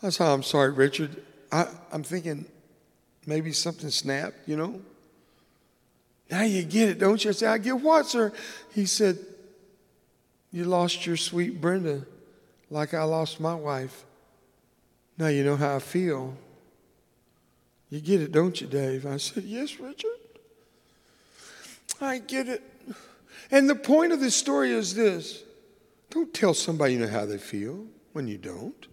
I said, "I'm sorry, Richard. I'm thinking maybe something snapped, you know. Now you get it, don't you?" I said, "I get what, sir?" He said, "You lost your sweet Brenda like I lost my wife. Now you know how I feel. You get it, don't you, Dave?" I said, "Yes, Richard. I get it." And the point of this story is this. Don't tell somebody you know how they feel when you don't.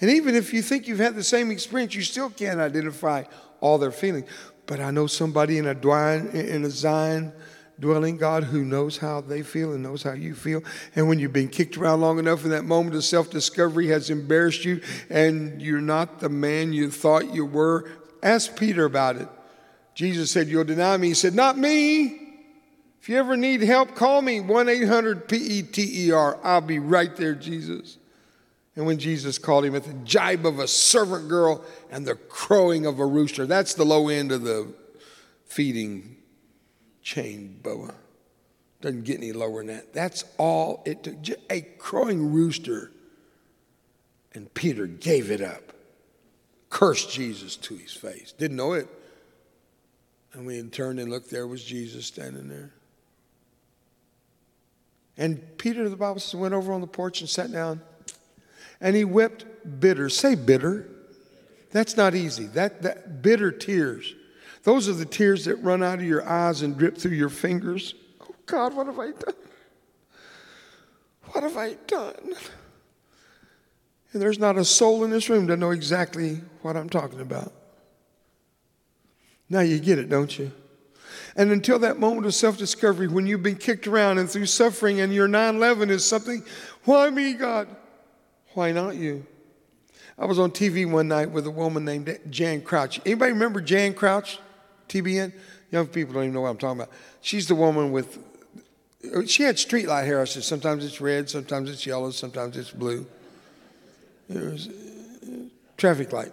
And even if you think you've had the same experience, you still can't identify all their feelings. But I know somebody in a Zion dwelling God who knows how they feel and knows how you feel. And when you've been kicked around long enough, in that moment of self-discovery has embarrassed you and you're not the man you thought you were, ask Peter about it. Jesus said, "You'll deny me." He said, "Not me. If you ever need help, call me. 1-800-PETER. I'll be right there, Jesus." And when Jesus called him, at the jibe of a servant girl and the crowing of a rooster. That's the low end of the feeding chain boa. Doesn't get any lower than that. That's all it took. A crowing rooster. And Peter gave it up. Cursed Jesus to his face. Didn't know it. And we turned and looked. There was Jesus standing there. And Peter, the Bible says, went over on the porch and sat down. And he wept bitter. Say bitter. That's not easy. That bitter tears. Those are the tears that run out of your eyes and drip through your fingers. Oh, God, what have I done? What have I done? And there's not a soul in this room that knows exactly what I'm talking about. Now you get it, don't you? And until that moment of self-discovery, when you've been kicked around and through suffering and your 9/11 is something, why me, God? Why not you? I was on TV one night with a woman named Jan Crouch. Anybody remember Jan Crouch, TBN? Young people don't even know what I'm talking about. She's the woman with, she had streetlight hair. I said, sometimes it's red, sometimes it's yellow, sometimes it's blue. It was traffic light.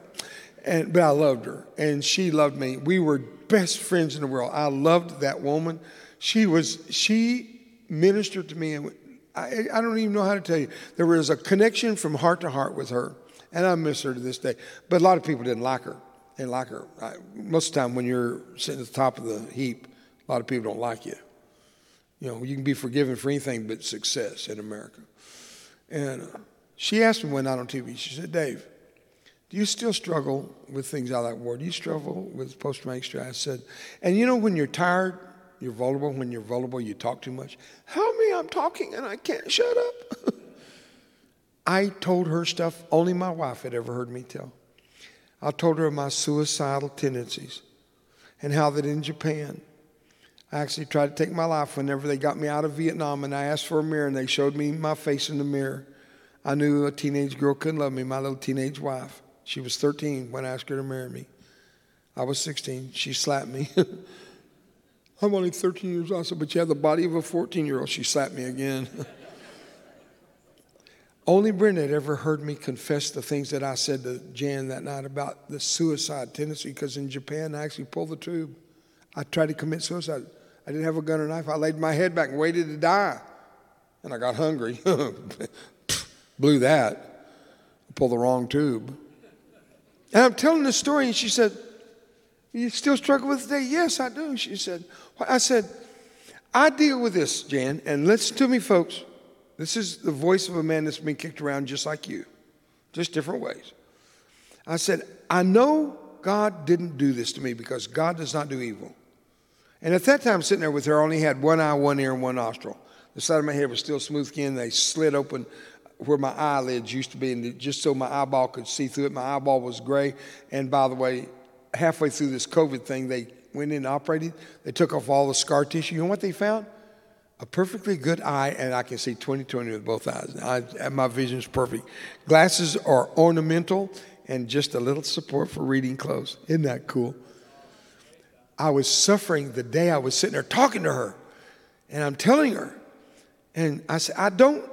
But I loved her, and she loved me. We were best friends in the world. I loved that woman. She ministered to me, and I don't even know how to tell you. There was a connection from heart to heart with her, and I miss her to this day. But a lot of people didn't like her. They didn't like her. Most of the time when you're sitting at the top of the heap, a lot of people don't like you. You know, you can be forgiven for anything but success in America. And she asked me one night on TV, she said, "Dave, do you still struggle with things out of that war? Do you struggle with post-traumatic stress? I said, and you know when you're tired, you're vulnerable. When you're vulnerable, you talk too much. Help me, I'm talking and I can't shut up. I told her stuff only my wife had ever heard me tell. I told her of my suicidal tendencies and how that in Japan, I actually tried to take my life whenever they got me out of Vietnam and I asked for a mirror and they showed me my face in the mirror. I knew a teenage girl couldn't love me, my little teenage wife. She was 13 when I asked her to marry me. I was 16. She slapped me. I'm only 13 years old. I said, but you have the body of a 14-year-old. She slapped me again. Only Brenda had ever heard me confess the things that I said to Jan that night about the suicide tendency, because in Japan, I actually pulled the tube. I tried to commit suicide. I didn't have a gun or knife. I laid my head back and waited to die. And I got hungry. Blew that. I pulled the wrong tube. And I'm telling this story, and she said, you still struggle with it today? Yes, I do. She said, well, I said, I deal with this, Jan, and listen to me, folks. This is the voice of a man that's been kicked around just like you, just different ways. I said, I know God didn't do this to me because God does not do evil. And at that time, sitting there with her, I only had one eye, one ear, and one nostril. The side of my head was still smooth skin. They slid open where my eyelids used to be, and just so my eyeball could see through it. My eyeball was gray. And by the way, halfway through this COVID thing, they went in and operated. They took off all the scar tissue. You know what they found? A perfectly good eye, and I can see 20/20 with both eyes. My vision is perfect. Glasses are ornamental and just a little support for reading clothes. Isn't that cool? I was suffering the day I was sitting there talking to her, and I'm telling her. And I said, I don't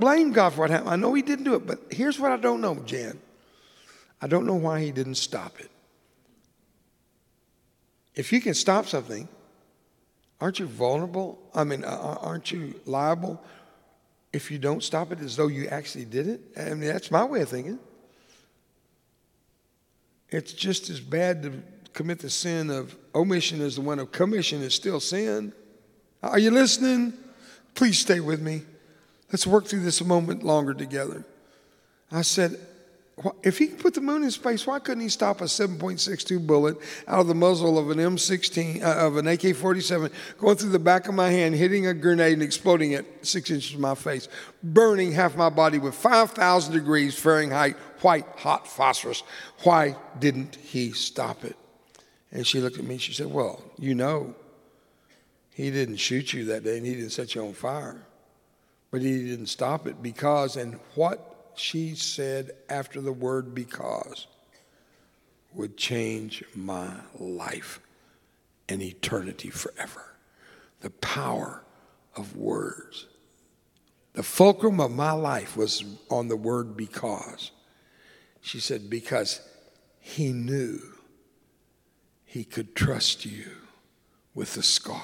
blame God for what happened. I know he didn't do it, but here's what I don't know, Jan. I don't know why he didn't stop it. If you can stop something, aren't you vulnerable? Aren't you liable if you don't stop it as though you actually did it? I mean, that's my way of thinking. It's just as bad to commit the sin of omission as the one of commission is still sin. Are you listening? Please stay with me. Let's work through this a moment longer together. I said, if he could put the moon in space, why couldn't he stop a 7.62 bullet out of the muzzle of an AK-47 going through the back of my hand, hitting a grenade and exploding at 6 inches from my face, burning half my body with 5,000 degrees Fahrenheit, white hot phosphorus? Why didn't he stop it? And she looked at me and she said, well, you know, he didn't shoot you that day and he didn't set you on fire, but he didn't stop it because, and what she said after the word because would change my life and eternity forever. The power of words. The fulcrum of my life was on the word because. She said, because he knew he could trust you with the scars.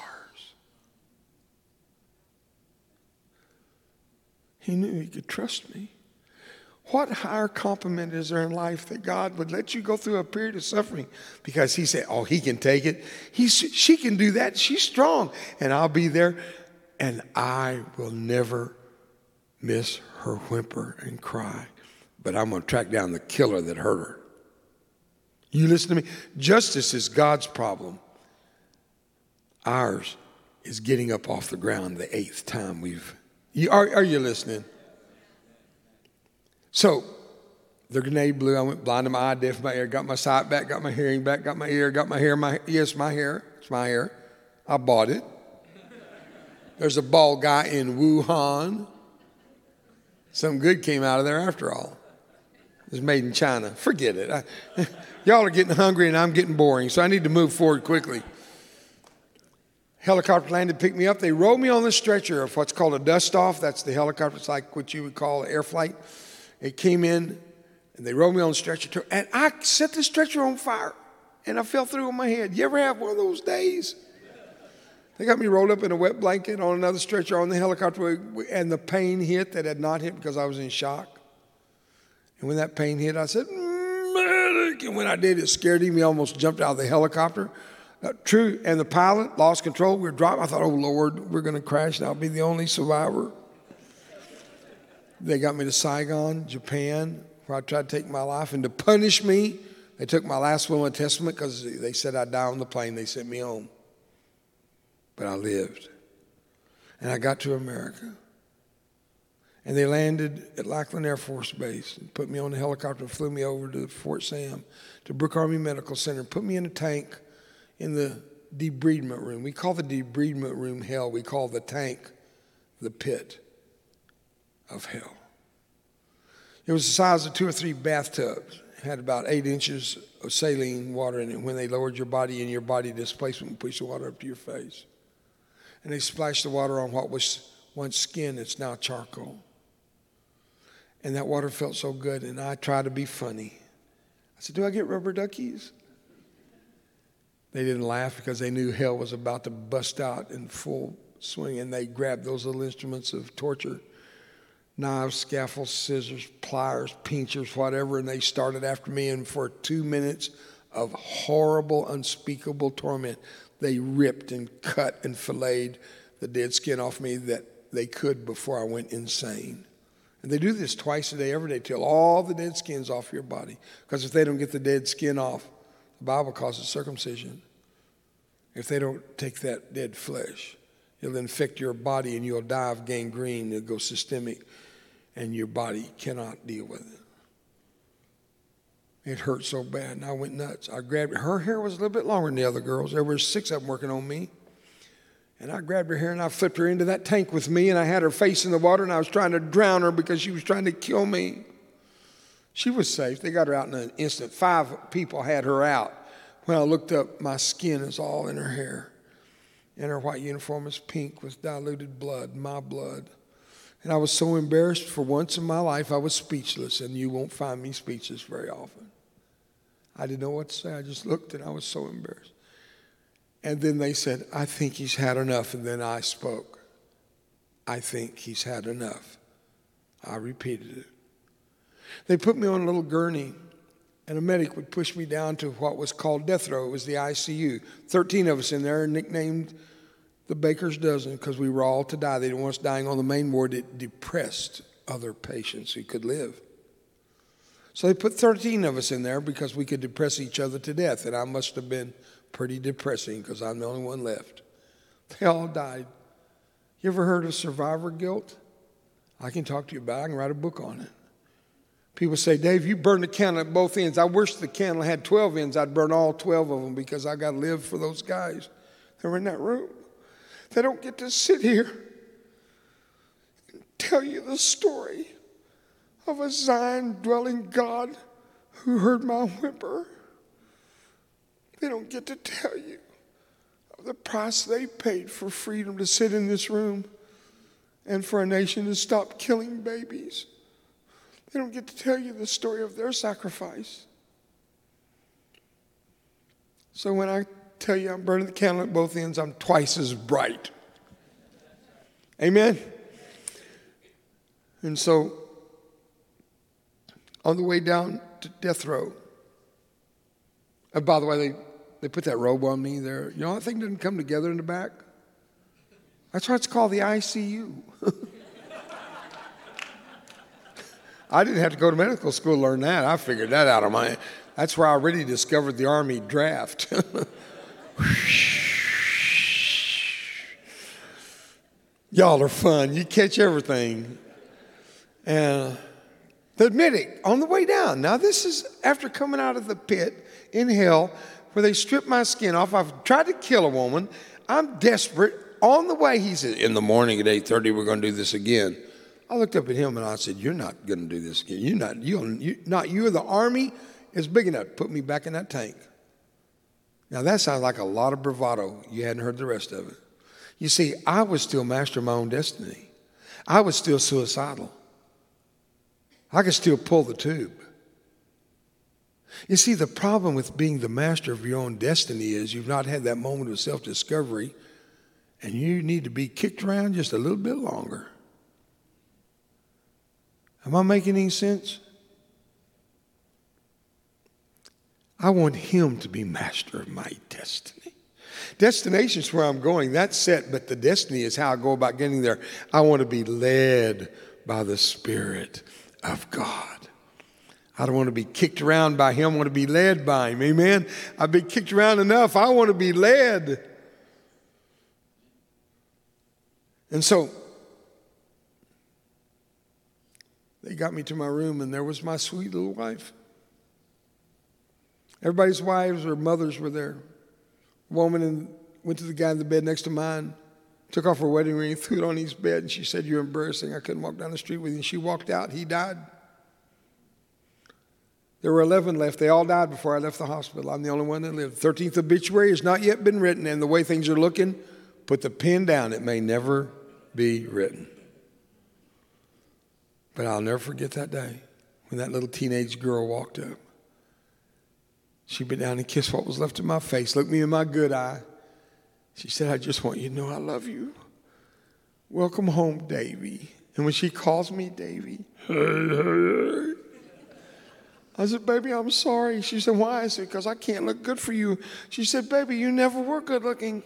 He knew he could trust me. What higher compliment is there in life that God would let you go through a period of suffering because he said, oh, he can take it. She can do that. She's strong. And I'll be there. And I will never miss her whimper and cry. But I'm going to track down the killer that hurt her. You listen to me. Justice is God's problem. Ours is getting up off the ground the eighth time we've... Are you listening? So the grenade blew. I went blind in my eye, deaf in my ear, got my sight back, got my hearing back, got my ear, got my hair. My hair. It's my hair. I bought it. There's a bald guy in Wuhan. Something good came out of there after all. It was made in China. Forget it. Y'all are getting hungry and I'm getting boring, so I need to move forward quickly. Helicopter landed, picked me up. They rolled me on the stretcher of what's called a dust-off. That's the helicopter. It's like what you would call air flight. It came in, and they rolled me on the stretcher, too, and I set the stretcher on fire, and I fell through on my head. You ever have one of those days? They got me rolled up in a wet blanket on another stretcher on the helicopter, and the pain hit that had not hit because I was in shock. And when that pain hit, I said, medic! And when I did, it scared him. He almost jumped out of the helicopter. True, and the pilot lost control. We were dropped. I thought, oh, Lord, we're going to crash, and I'll be the only survivor. They got me to Saigon, Japan, where I tried to take my life. And to punish me, they took my last will and testament because they said I'd die on the plane. They sent me home. But I lived. And I got to America. And they landed at Lackland Air Force Base and put me on the helicopter and flew me over to Fort Sam, to Brooke Army Medical Center, put me in a tank in the debridement room. We call the debridement room hell. We call the tank the pit of hell. It was the size of 2 or 3 bathtubs. It had about 8 inches of saline water in it when they lowered your body in your body displacement and pushed the water up to your face. And they splashed the water on what was once skin. It's now charcoal. And that water felt so good, and I tried to be funny. I said, do I get rubber duckies? They didn't laugh because they knew hell was about to bust out in full swing, and they grabbed those little instruments of torture, knives, scaffolds, scissors, pliers, pinchers, whatever, and they started after me, and for 2 minutes of horrible, unspeakable torment, they ripped and cut and filleted the dead skin off me that they could before I went insane. And they do this twice a day, every day, till all the dead skin's off your body. Because if they don't get the dead skin off, the Bible calls it circumcision. If they don't take that dead flesh, it'll infect your body and you'll die of gangrene. It'll go systemic and your body cannot deal with it. It hurt so bad and I went nuts. I grabbed her hair was a little bit longer than the other girls. There were 6 of them working on me. And I grabbed her hair and I flipped her into that tank with me, and I had her face in the water and I was trying to drown her because she was trying to kill me. She was safe. They got her out in an instant. 5 people had her out. When I looked up, my skin is all in her hair. And her white uniform is pink with diluted blood, my blood. And I was so embarrassed. For once in my life, I was speechless, and you won't find me speechless very often. I didn't know what to say. I just looked and I was so embarrassed. And then they said, I think he's had enough. And then I spoke. I think he's had enough. I repeated it. They put me on a little gurney, and a medic would push me down to what was called death row. It was the ICU. 13 of us in there, nicknamed the Baker's Dozen, because we were all to die. They didn't want us dying on the main ward. It depressed other patients who could live. So they put 13 of us in there because we could depress each other to death, and I must have been pretty depressing because I'm the only one left. They all died. You ever heard of survivor guilt? I can talk to you about it. I can write a book on it. People say, Dave, you burned the candle at both ends. I wish the candle had 12 ends. I'd burn all 12 of them because I got to live for those guys that were in that room. They don't get to sit here and tell you the story of a Zion-dwelling God who heard my whimper. They don't get to tell you of the price they paid for freedom to sit in this room and for a nation to stop killing babies. They don't get to tell you the story of their sacrifice. So when I tell you I'm burning the candle at both ends, I'm twice as bright. Amen? And so on the way down to death row, and by the way, they put that robe on me there. You know, that thing didn't come together in the back. That's why it's called the ICU. I didn't have to go to medical school to learn that. I figured that out on my own. That's where I really discovered the Army draft. Y'all are fun. You catch everything. And the medic on the way down. Now, this is after coming out of the pit in hell where they stripped my skin off. I've tried to kill a woman. I'm desperate. On the way, he said, in the morning at 8:30, we're going to do this again. I looked up at him and I said, you're not going to do this again. You're not, the Army is big enough to put me back in that tank. Now, that sounds like a lot of bravado. You hadn't heard the rest of it. You see, I was still master of my own destiny. I was still suicidal. I could still pull the tube. You see, the problem with being the master of your own destiny is you've not had that moment of self-discovery, and you need to be kicked around just a little bit longer. Am I making any sense? I want him to be master of my destiny. Destination's where I'm going. That's set, but the destiny is how I go about getting there. I want to be led by the Spirit of God. I don't want to be kicked around by him. I want to be led by him. Amen. I've been kicked around enough. I want to be led. And so they got me to my room, and there was my sweet little wife. Everybody's wives or mothers were there. A woman went to the guy in the bed next to mine, took off her wedding ring, threw it on his bed, and she said, "You're embarrassing. I couldn't walk down the street with you." And she walked out. He died. There were 11 left. They all died before I left the hospital. I'm the only one that lived. 13th obituary has not yet been written, and the way things are looking, put the pen down. It may never be written. But I'll never forget that day when that little teenage girl walked up. She bent down and kissed what was left of my face, looked me in my good eye. She said, "I just want you to know I love you. Welcome home, Davy." And when she calls me Davy, I said, "Baby, I'm sorry." She said, "Why?" I said, "Because I can't look good for you." She said, "Baby, you never were good looking."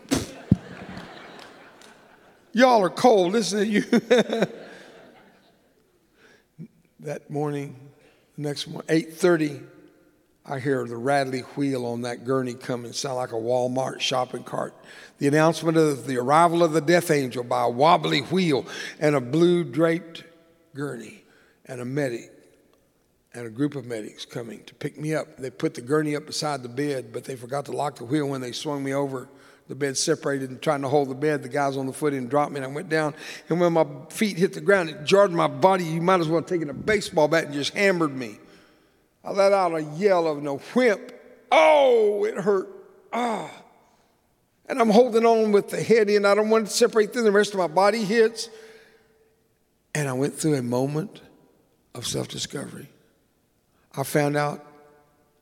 Y'all are cold, isn't it? You. That morning, the next morning, 8:30, I hear the Radley wheel on that gurney coming. It sounded like a Walmart shopping cart. The announcement of the arrival of the death angel by a wobbly wheel and a blue-draped gurney and a medic and a group of medics coming to pick me up. They put the gurney up beside the bed, but they forgot to lock the wheel when they swung me over. The bed separated, and trying to hold the bed, the guys on the foot didn't drop me, and I went down. And when my feet hit the ground, it jarred my body. You might as well have taken a baseball bat and just hammered me. I let out a yell of no whimp. Oh, it hurt. Ah. And I'm holding on with the head in. I don't want to separate through. The rest of my body hits. And I went through a moment of self-discovery. I found out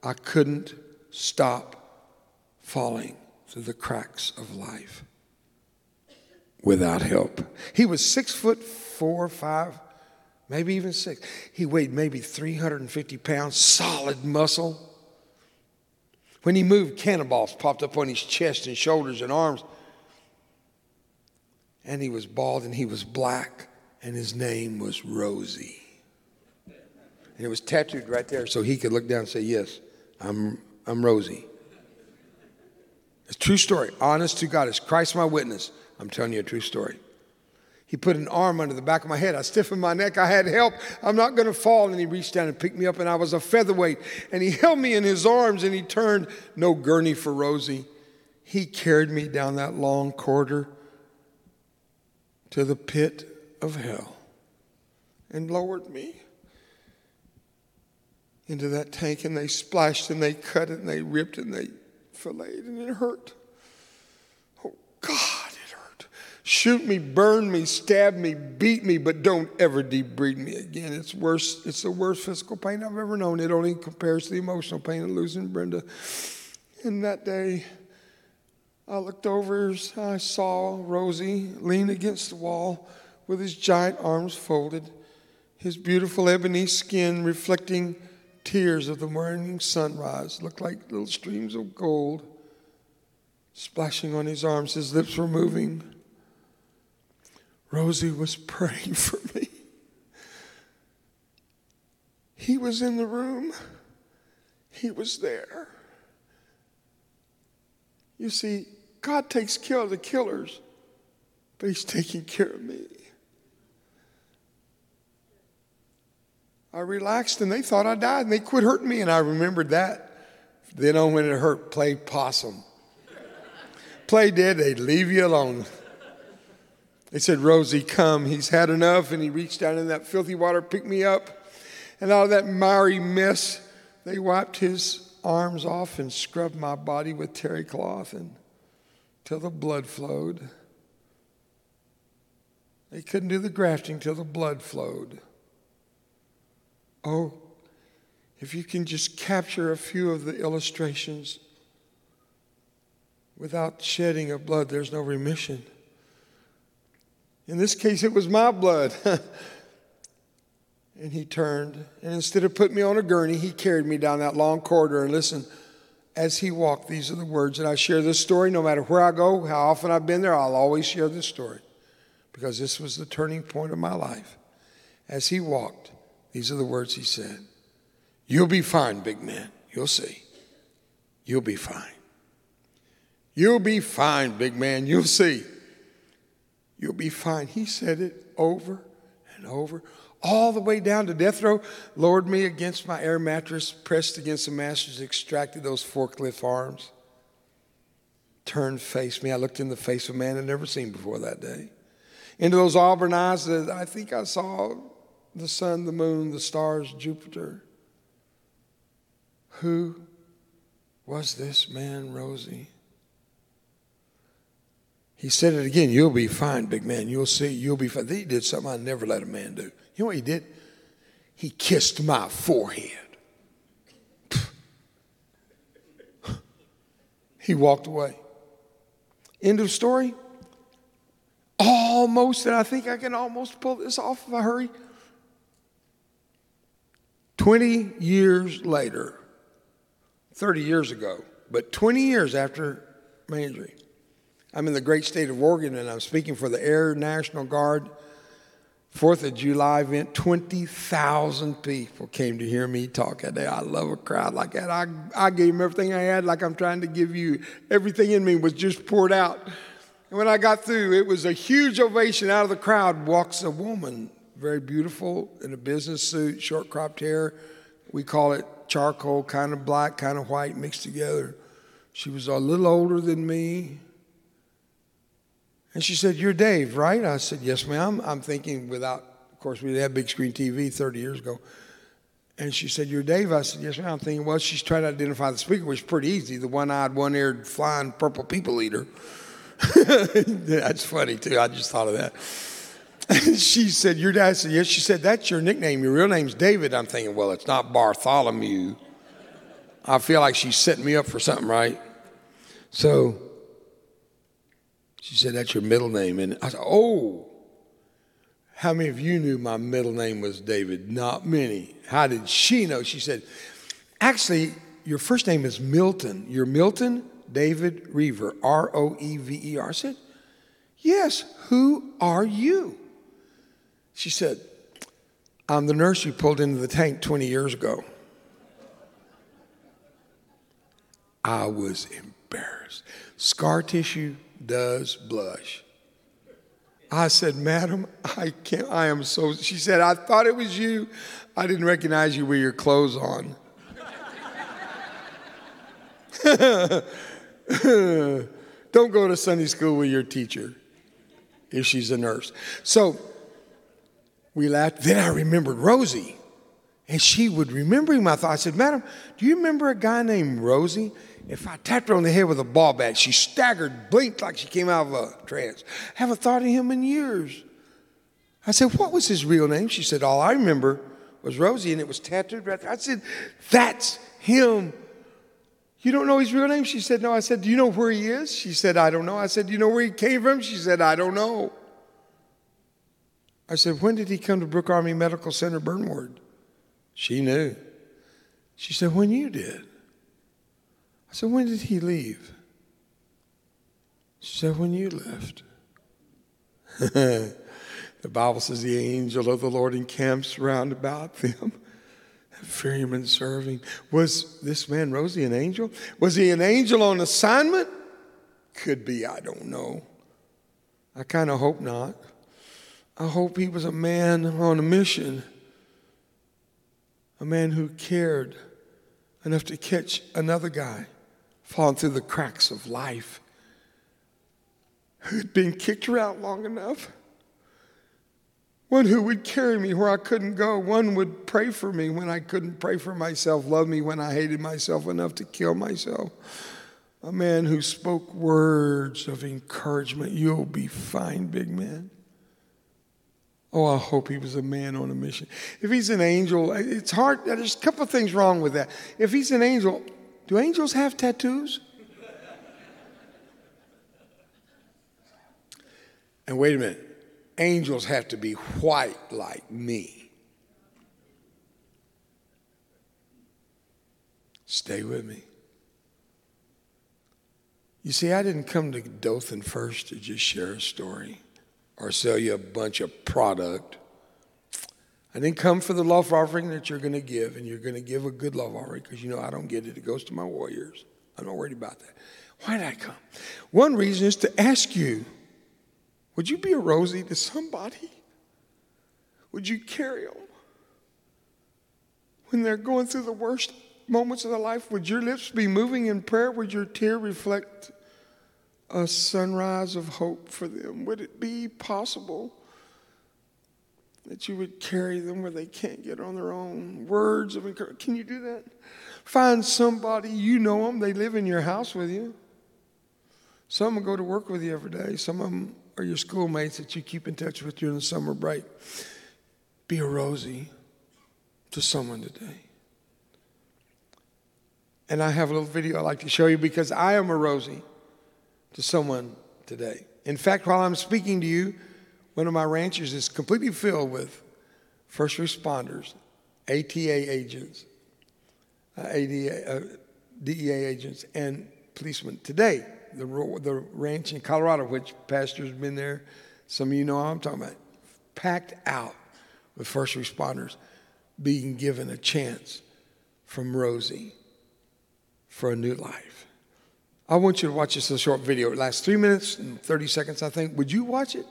I couldn't stop falling through the cracks of life without help. He was 6'4" or 5". Maybe even 6. He weighed maybe 350 pounds, solid muscle. When he moved, cannonballs popped up on his chest and shoulders and arms. And he was bald and he was black, and his name was Rosie. And it was tattooed right there so he could look down and say, "Yes, I'm Rosie." It's a true story. Honest to God, as Christ my witness, I'm telling you a true story. He put an arm under the back of my head. I stiffened my neck. I had help. I'm not going to fall. And he reached down and picked me up, and I was a featherweight. And he held me in his arms, and he turned. No gurney for Rosie. He carried me down that long corridor to the pit of hell and lowered me into that tank. And they splashed, and they cut, and they ripped, and they filleted, and it hurt. Oh, God. Shoot me, burn me, stab me, beat me, but don't ever debride me again. It's worse. It's the worst physical pain I've ever known. It only compares to the emotional pain of losing Brenda. And that day, I looked over. I saw Rosie lean against the wall with his giant arms folded, his beautiful ebony skin reflecting tears of the morning sunrise, looked like little streams of gold splashing on his arms. His lips were moving. Rosie was praying for me. He was in the room. He was there. You see, God takes care of the killers, but he's taking care of me. I relaxed, and they thought I died, and they quit hurting me, and I remembered that. Then on when it hurt, play possum. Play dead, they'd leave you alone. They said, "Rosie, come. He's had enough." And he reached down in that filthy water, picked me up. And out of that miry mess, they wiped his arms off and scrubbed my body with terry cloth until the blood flowed. They couldn't do the grafting till the blood flowed. Oh, if you can just capture a few of the illustrations. Without shedding of blood, there's no remission. In this case, it was my blood. And he turned, and instead of putting me on a gurney, he carried me down that long corridor. And listen, as he walked, these are the words. And I share this story no matter where I go, how often I've been there, I'll always share this story. Because this was the turning point of my life. As he walked, these are the words he said. You'll be fine, big man. You'll see. You'll be fine. You'll be fine, big man. You'll see. You'll be fine. He said it over and over, all the way down to death row. Lowered me against my air mattress, pressed against the masters, extracted those forklift arms, turned, faced me. I looked in the face of a man I'd never seen before that day. Into those auburn eyes that I think I saw the sun, the moon, the stars, Jupiter. Who was this man, Rosie? He said it again. You'll be fine, big man. You'll see. You'll be fine. He did something I never let a man do. You know what he did? He kissed my forehead. He walked away. End of story. Almost, and I think I can almost pull this off if I hurry. 20 years later, 30 years ago, but 20 years after my injury, I'm in the great state of Oregon, and I'm speaking for the Air National Guard 4th of July event. 20,000 people came to hear me talk that day. I love a crowd like that. I gave them everything I had, like I'm trying to give you. Everything in me was just poured out. And when I got through, it was a huge ovation. Out of the crowd walks a woman, very beautiful, in a business suit, short cropped hair. We call it charcoal, kind of black, kind of white, mixed together. She was a little older than me. And she said, "You're Dave, right?" I said, "Yes, ma'am." I'm thinking without, of course, we didn't have big screen TV 30 years ago. And she said, "You're Dave?" I said, "Yes, ma'am." I'm thinking, well, she's trying to identify the speaker, which is pretty easy, the one-eyed, one-eared, flying purple people eater. That's funny too. I just thought of that. And she said, "Your dad?" I said, "Yes." She said, "That's your nickname. Your real name's David." I'm thinking, well, it's not Bartholomew. I feel like she's setting me up for something, right? So she said, "That's your middle name." And I said, "Oh, how many of you knew my middle name was David?" Not many. How did she know? She said, "Actually, your first name is Milton. You're Milton David Roever, R-O-E-V-E-R. I said, "Yes, who are you?" She said, "I'm the nurse who pulled into the tank 20 years ago." I was embarrassed. Scar tissue does blush. I said, "Madam, I am so," she said, "I thought it was you. I didn't recognize you with your clothes on." Don't go to Sunday school with your teacher if she's a nurse. So we laughed. Then I remembered Rosie, and she would remember my thought. I said, "Madam, do you remember a guy named Rosie?" If I tapped her on the head with a ball bat, she staggered, blinked like she came out of a trance. I haven't thought of him in years. I said, "What was his real name?" She said, "All I remember was Rosie, and it was tattooed right there." I said, "That's him. You don't know his real name?" She said, "No." I said, "Do you know where he is?" She said, "I don't know." I said, "Do you know where he came from?" She said, "I don't know." I said, "When did he come to Brooke Army Medical Center, Burnward?" She knew. She said, "When you did." I said, "When did he leave?" She said, "When you left." The Bible says the angel of the Lord encamps round about them. Fear him and serve him. Was this man, Rosie, an angel? Was he an angel on assignment? Could be, I don't know. I kind of hope not. I hope he was a man on a mission. A man who cared enough to catch another guy falling through the cracks of life, who'd been kicked around long enough. One who would carry me where I couldn't go. One would pray for me when I couldn't pray for myself. Love me when I hated myself enough to kill myself. A man who spoke words of encouragement. "You'll be fine, big man." Oh, I hope he was a man on a mission. If he's an angel, it's hard. There's a couple of things wrong with that. If he's an angel, do angels have tattoos? And wait a minute. Angels have to be white like me. Stay with me. You see, I didn't come to Dothan First to just share a story or sell you a bunch of product. And then come for the love offering that you're going to give, and you're going to give a good love offering because, you know, I don't get it. It goes to my warriors. I'm not worried about that. Why did I come? One reason is to ask you, would you be a Rosie to somebody? Would you carry them when they're going through the worst moments of their life? Would your lips be moving in prayer? Would your tear reflect a sunrise of hope for them? Would it be possible that you would carry them where they can't get on their own? Words of encouragement. Can you do that? Find somebody, you know them, they live in your house with you. Some will go to work with you every day. Some of them are your schoolmates that you keep in touch with during the summer break. Be a Rosie to someone today. And I have a little video I'd like to show you because I am a Rosie to someone today. In fact, while I'm speaking to you, one of my ranches is completely filled with first responders, ATA agents, DEA agents, and policemen. Today, the ranch in Colorado, which pastor's been there, some of you know what I'm talking about, packed out with first responders being given a chance from Rosie for a new life. I want you to watch this little short video. It lasts 3 minutes and 30 seconds, I think. Would you watch it?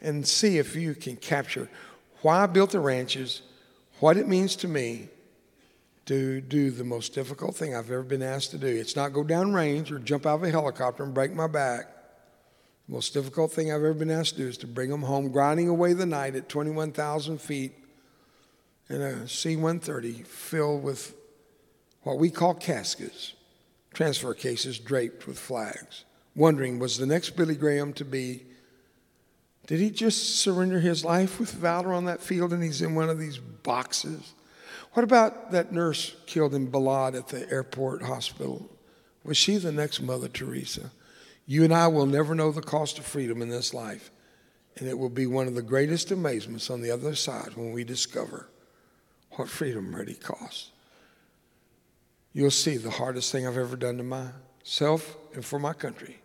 And see if you can capture why I built the ranches, what it means to me to do the most difficult thing I've ever been asked to do. It's not go down range or jump out of a helicopter and break my back. The most difficult thing I've ever been asked to do is to bring them home, grinding away the night at 21,000 feet in a C-130 filled with what we call caskets, transfer cases draped with flags, wondering, was the next Billy Graham to be? Did he just surrender his life with valor on that field and he's in one of these boxes? What about that nurse killed in Balad at the airport hospital? Was she the next Mother Teresa? You and I will never know the cost of freedom in this life, and it will be one of the greatest amazements on the other side when we discover what freedom really costs. You'll see the hardest thing I've ever done to myself and for my country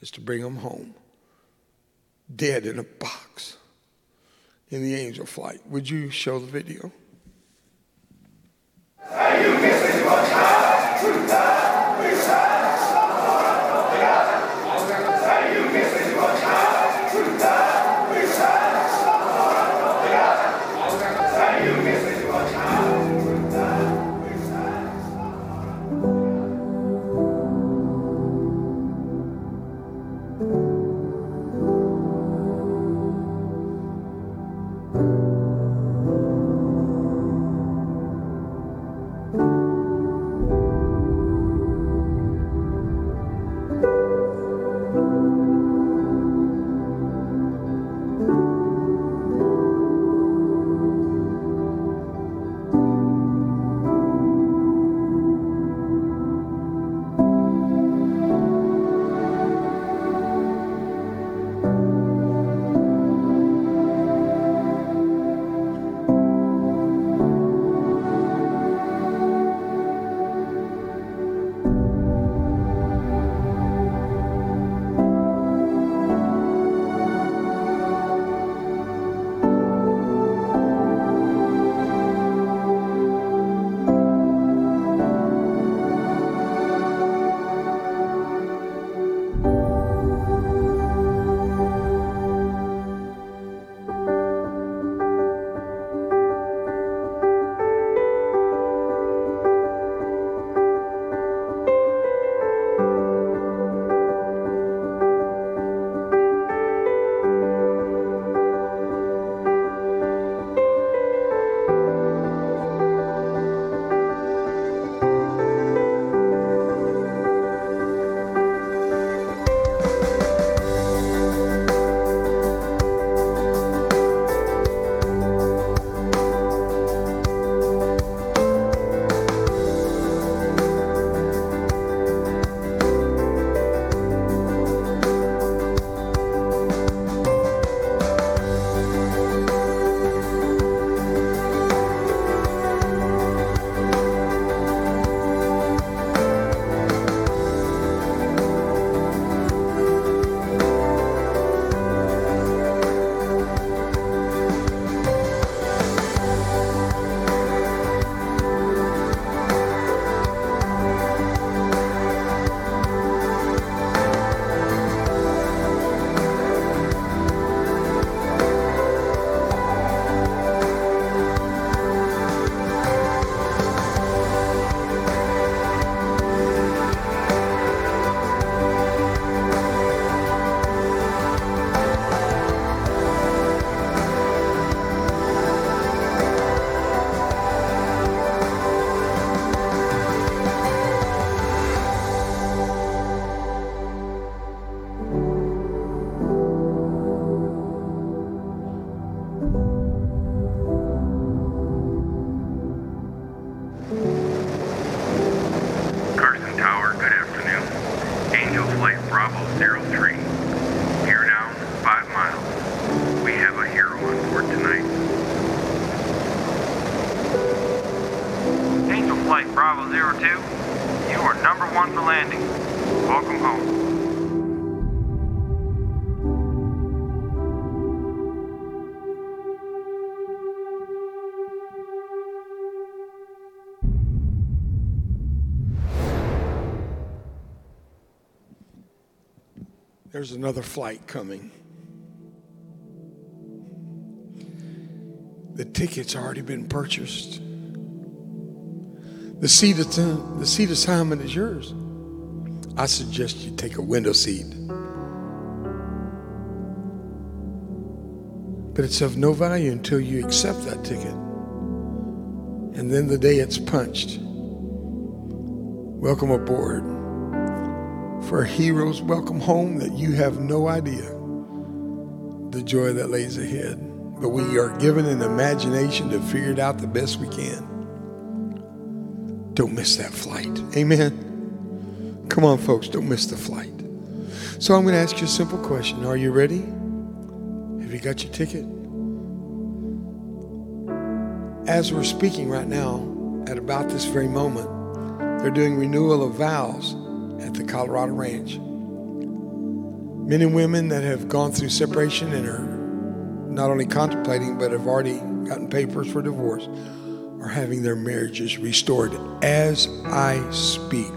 is to bring them home. Dead in a box in the angel flight. Would you show the video? Are you missing one time? Two times? Three times? Are you missing one time? Two times? Three times? Are you missing one time? Two times? Three times? Number one for landing. Welcome home. There's another flight coming. The ticket's already been purchased. The seat assignment is yours. I suggest you take a window seat. But it's of no value until you accept that ticket. And then the day it's punched. Welcome aboard. For heroes, welcome home that you have no idea the joy that lays ahead. But we are given an imagination to figure it out the best we can. Don't miss that flight. Amen. Come on, folks, don't miss the flight. So I'm going to ask you a simple question. Are you ready? Have you got your ticket? As we're speaking right now, at about this very moment, they're doing renewal of vows at the Colorado Ranch. Men and women that have gone through separation and are not only contemplating but have already gotten papers for divorce are having their marriages restored as I speak.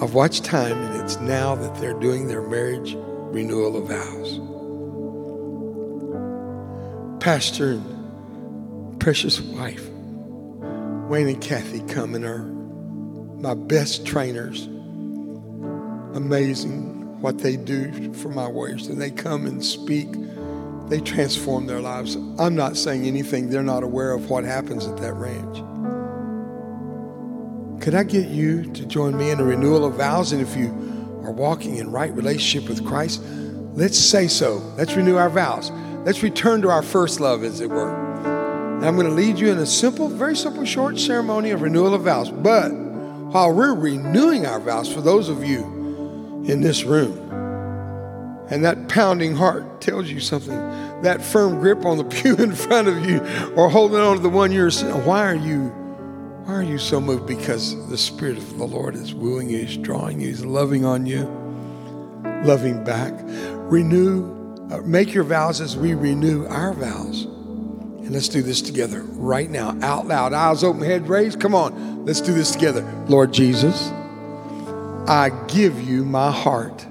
I've watched time, and it's now that they're doing their marriage renewal of vows. Pastor and precious wife, Wayne and Kathy Cummins are my best trainers. Amazing what they do for my warriors. And they come and speak. They transform their lives. I'm not saying anything. They're not aware of what happens at that ranch. Could I get you to join me in a renewal of vows? And if you are walking in right relationship with Christ, let's say so. Let's renew our vows. Let's return to our first love, as it were. And I'm going to lead you in a simple, very simple, short ceremony of renewal of vows. But while we're renewing our vows, for those of you in this room, and that pounding heart tells you something, that firm grip on the pew in front of you, or holding on to the one you're sitting, why are you so moved? Because the Spirit of the Lord is wooing you, He's drawing you, He's loving on you, loving back. Make your vows as we renew our vows. And let's do this together right now, out loud, eyes open, head raised. Come on, let's do this together. Lord Jesus, I give you my heart.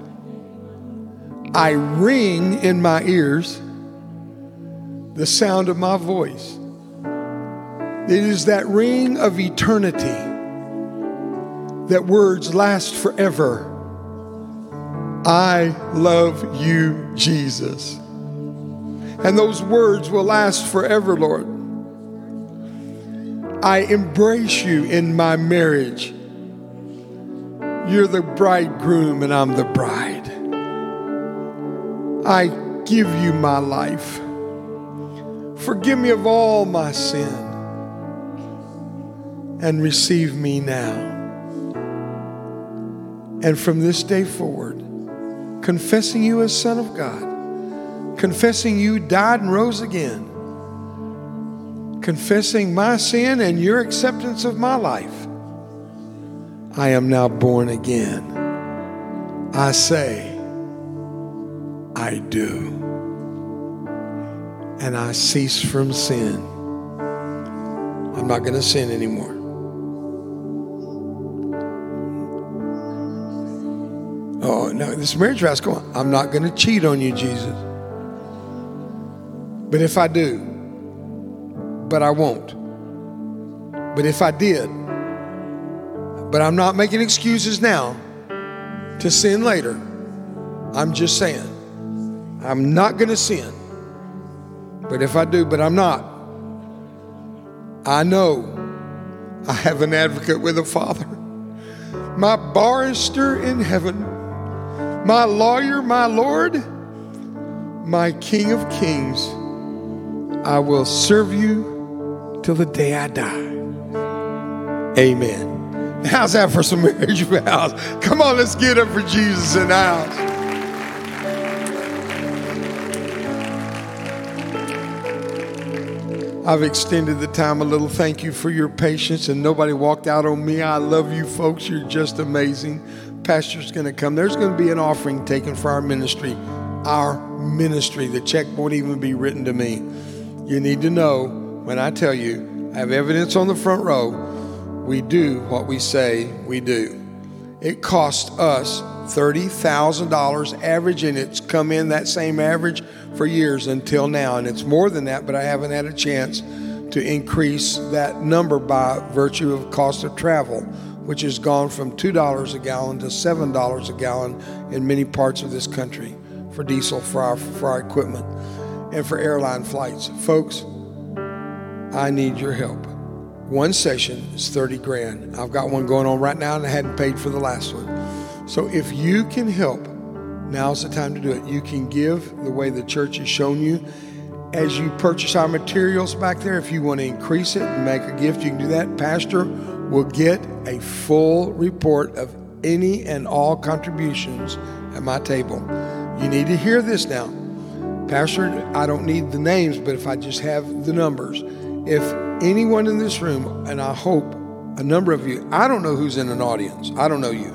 I ring in my ears the sound of my voice. It is that ring of eternity, that words last forever. I love you, Jesus. And those words will last forever, Lord. I embrace you in my marriage. You're the bridegroom and I'm the bride. I give you my life. Forgive me of all my sin and receive me now. And from this day forward, confessing you as Son of God, confessing you died and rose again, confessing my sin and your acceptance of my life, I am now born again. I say, I do. And I cease from sin. I'm not going to sin anymore. Oh, no, this marriage vows go on. I'm not going to cheat on you, Jesus. But if I do, but I won't. But if I did, but I'm not making excuses now to sin later. I'm just saying, I'm not going to sin. But if I do, but I'm not. I know I have an advocate with the Father. My barrister in heaven. My lawyer, my Lord. My King of Kings. I will serve you till the day I die. Amen. How's that for some marriage vows? Come on, let's get up for Jesus in the house. I've extended the time a little. Thank you for your patience, and nobody walked out on me. I love you folks. You're just amazing. Pastor's going to come. There's going to be an offering taken for our ministry. Our ministry. The check won't even be written to me. You need to know when I tell you, I have evidence on the front row. We do what we say we do. It cost us $30,000 average, and it's come in that same average for years until now. And it's more than that, but I haven't had a chance to increase that number by virtue of cost of travel, which has gone from $2 a gallon to $7 a gallon in many parts of this country for diesel, for our equipment, and for airline flights. Folks, I need your help. One session is $30,000. I've got one going on right now, and I hadn't paid for the last one. So if you can help, now's the time to do it. You can give the way the church has shown you. As you purchase our materials back there, if you want to increase it and make a gift, you can do that. Pastor will get a full report of any and all contributions at my table. You need to hear this now. Pastor, I don't need the names, but if I just have the numbers. If anyone in this room, and I hope a number of you, I don't know who's in an audience. I don't know you.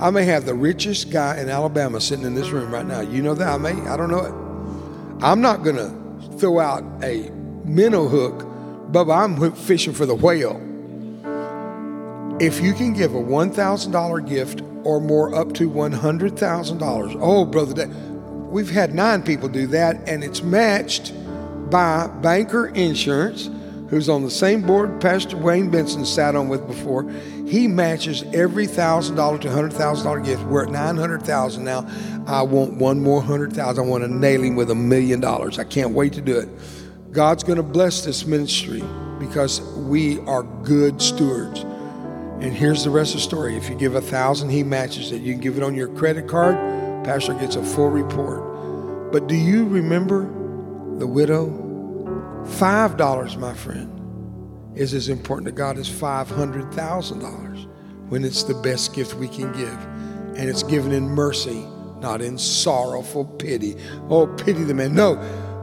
I may have the richest guy in Alabama sitting in this room right now. You know that? I don't know it. I'm not going to throw out a minnow hook, but I'm fishing for the whale. If you can give a $1,000 gift or more, up to $100,000. Oh, Brother Dave, we've had 9 people do that, and it's matched by Banker Insurance, who's on the same board Pastor Wayne Benson sat on with before. He matches every $1,000 to $100,000 gift. We're at $900,000 now. I want one more $100,000. I want to nail him with $1 million. I can't wait to do it. God's going to bless this ministry because we are good stewards. And here's the rest of the story. If you give $1,000, he matches it. You can give it on your credit card. Pastor gets a full report. But do you remember the widow? $5, my friend, is as important to God as $500,000 when it's the best gift we can give. And it's given in mercy, not in sorrowful pity. Oh, pity the man. No,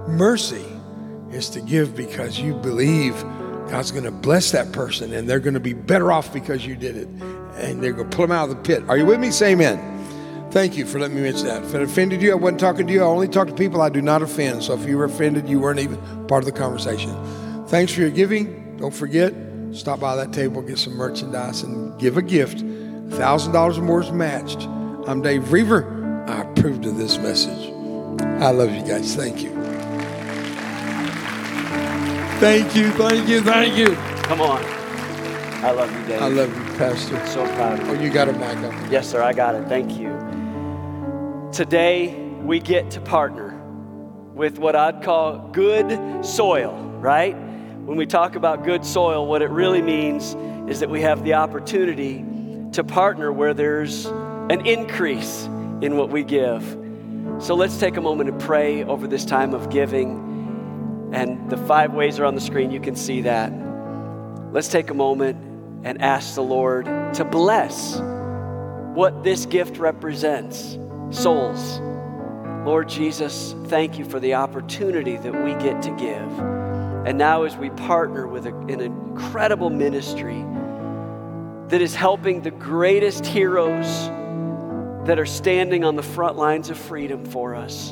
mercy is to give because you believe God's going to bless that person and they're going to be better off because you did it. And they're going to pull them out of the pit. Are you with me? Say amen. Thank you for letting me mention that. If it offended you, I wasn't talking to you. I only talk to people I do not offend. So if you were offended, you weren't even part of the conversation. Thanks for your giving. Don't forget, stop by that table, get some merchandise, and give a gift. $1,000 or more is matched. I'm Dave Roever. I approved of this message. I love you guys. Thank you. Thank you, thank you, thank you. Come on. I love you, Dave. I love you, Pastor. So proud of you. Oh, you got it, Michael. Yes, sir, I got it. Thank you. Today, we get to partner with what I'd call good soil, right? When we talk about good soil, what it really means is that we have the opportunity to partner where there's an increase in what we give. So let's take a moment and pray over this time of giving. And the 5 ways are on the screen. You can see that. Let's take a moment and ask the Lord to bless what this gift represents. Souls. Lord Jesus, thank you for the opportunity that we get to give. And now as we partner with an incredible ministry that is helping the greatest heroes that are standing on the front lines of freedom for us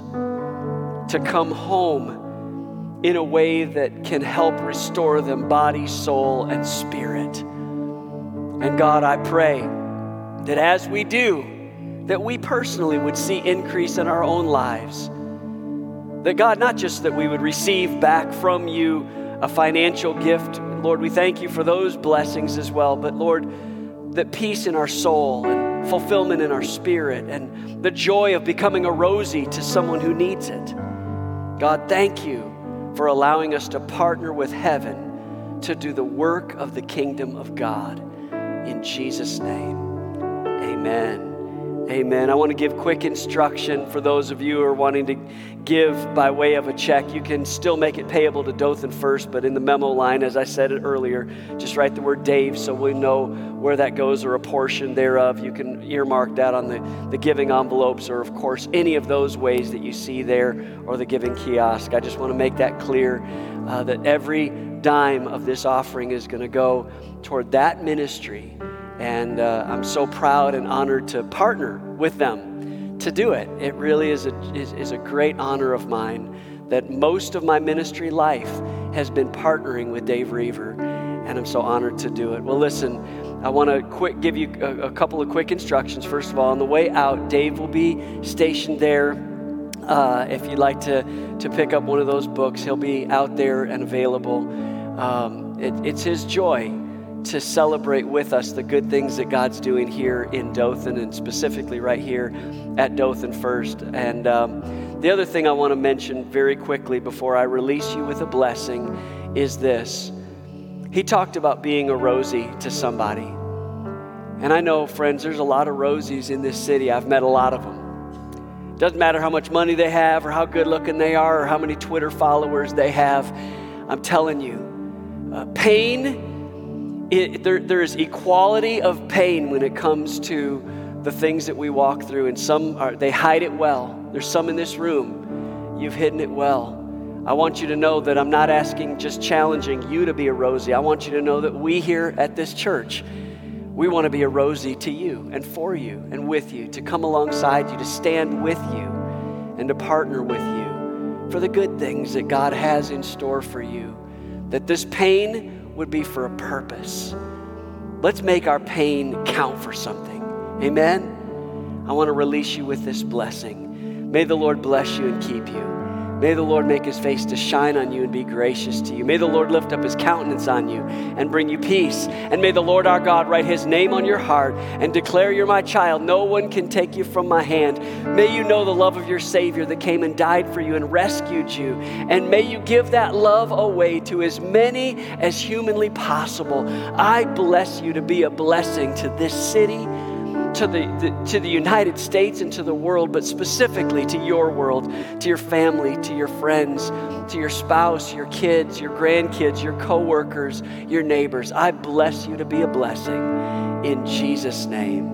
to come home in a way that can help restore them body, soul, and spirit. And God, I pray that as we do, that we personally would see increase in our own lives. That God, not just that we would receive back from you a financial gift. Lord, we thank you for those blessings as well. But Lord, that peace in our soul and fulfillment in our spirit and the joy of becoming a rosy to someone who needs it. God, thank you for allowing us to partner with heaven to do the work of the kingdom of God. In Jesus' name, amen. Amen. I want to give quick instruction for those of you who are wanting to give by way of a check. You can still make it payable to Dothan First, but in the memo line, as I said it earlier, just write the word Dave so we know where that goes or a portion thereof. You can earmark that on the giving envelopes or, of course, any of those ways that you see there or the giving kiosk. I just want to make that clear that every dime of this offering is going to go toward that ministry. And I'm so proud and honored to partner with them to do it. It really is a great honor of mine that most of my ministry life has been partnering with Dave Roever, and I'm so honored to do it. Well, listen, I want to give you a couple of quick instructions. First of all, on the way out, Dave will be stationed there. If you'd like to pick up one of those books, he'll be out there and available. It's his joy to celebrate with us the good things that God's doing here in Dothan and specifically right here at Dothan First. And the other thing I want to mention very quickly before I release you with a blessing is this. He talked about being a Rosie to somebody. And I know, friends, there's a lot of Rosies in this city. I've met a lot of them. Doesn't matter how much money they have or how good looking they are or how many Twitter followers they have. I'm telling you, pain. There is equality of pain when it comes to the things that we walk through, and they hide it well. There's some in this room, you've hidden it well. I want you to know that I'm not asking, just challenging you to be a Rosie. I want you to know that we here at this church, we want to be a Rosie to you and for you and with you, to come alongside you, to stand with you and to partner with you for the good things that God has in store for you, that this pain would be for a purpose. Let's make our pain count for something. Amen? I want to release you with this blessing. May the Lord bless you and keep you. May the Lord make his face to shine on you and be gracious to you. May the Lord lift up his countenance on you and bring you peace. And may the Lord our God write his name on your heart and declare you're my child. No one can take you from my hand. May you know the love of your Savior that came and died for you and rescued you. And may you give that love away to as many as humanly possible. I bless you to be a blessing to this city, to the United States and to the world, but specifically to your world, to your family, to your friends, to your spouse, your kids, your grandkids, your coworkers, your neighbors. I bless you to be a blessing in Jesus' name.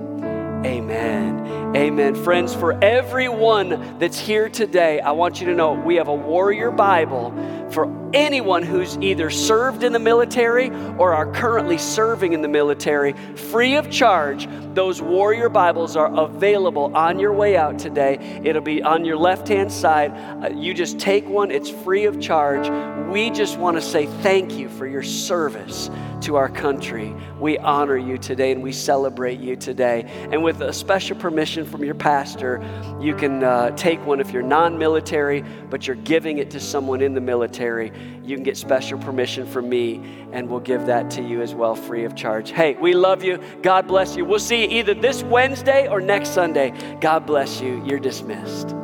Amen. Amen. Friends, for everyone that's here today, I want you to know we have a Warrior Bible for anyone who's either served in the military or are currently serving in the military, free of charge. Those Warrior Bibles are available on your way out today. It'll be on your left-hand side. You just take one. It's free of charge. We just want to say thank you for your service to our country. We honor you today and we celebrate you today. And with a special permission from your pastor, you can take one if you're non-military, but you're giving it to someone in the military. You can get special permission from me and we'll give that to you as well, free of charge. Hey, we love you. God bless you. We'll see you either this Wednesday or next Sunday. God bless you. You're dismissed.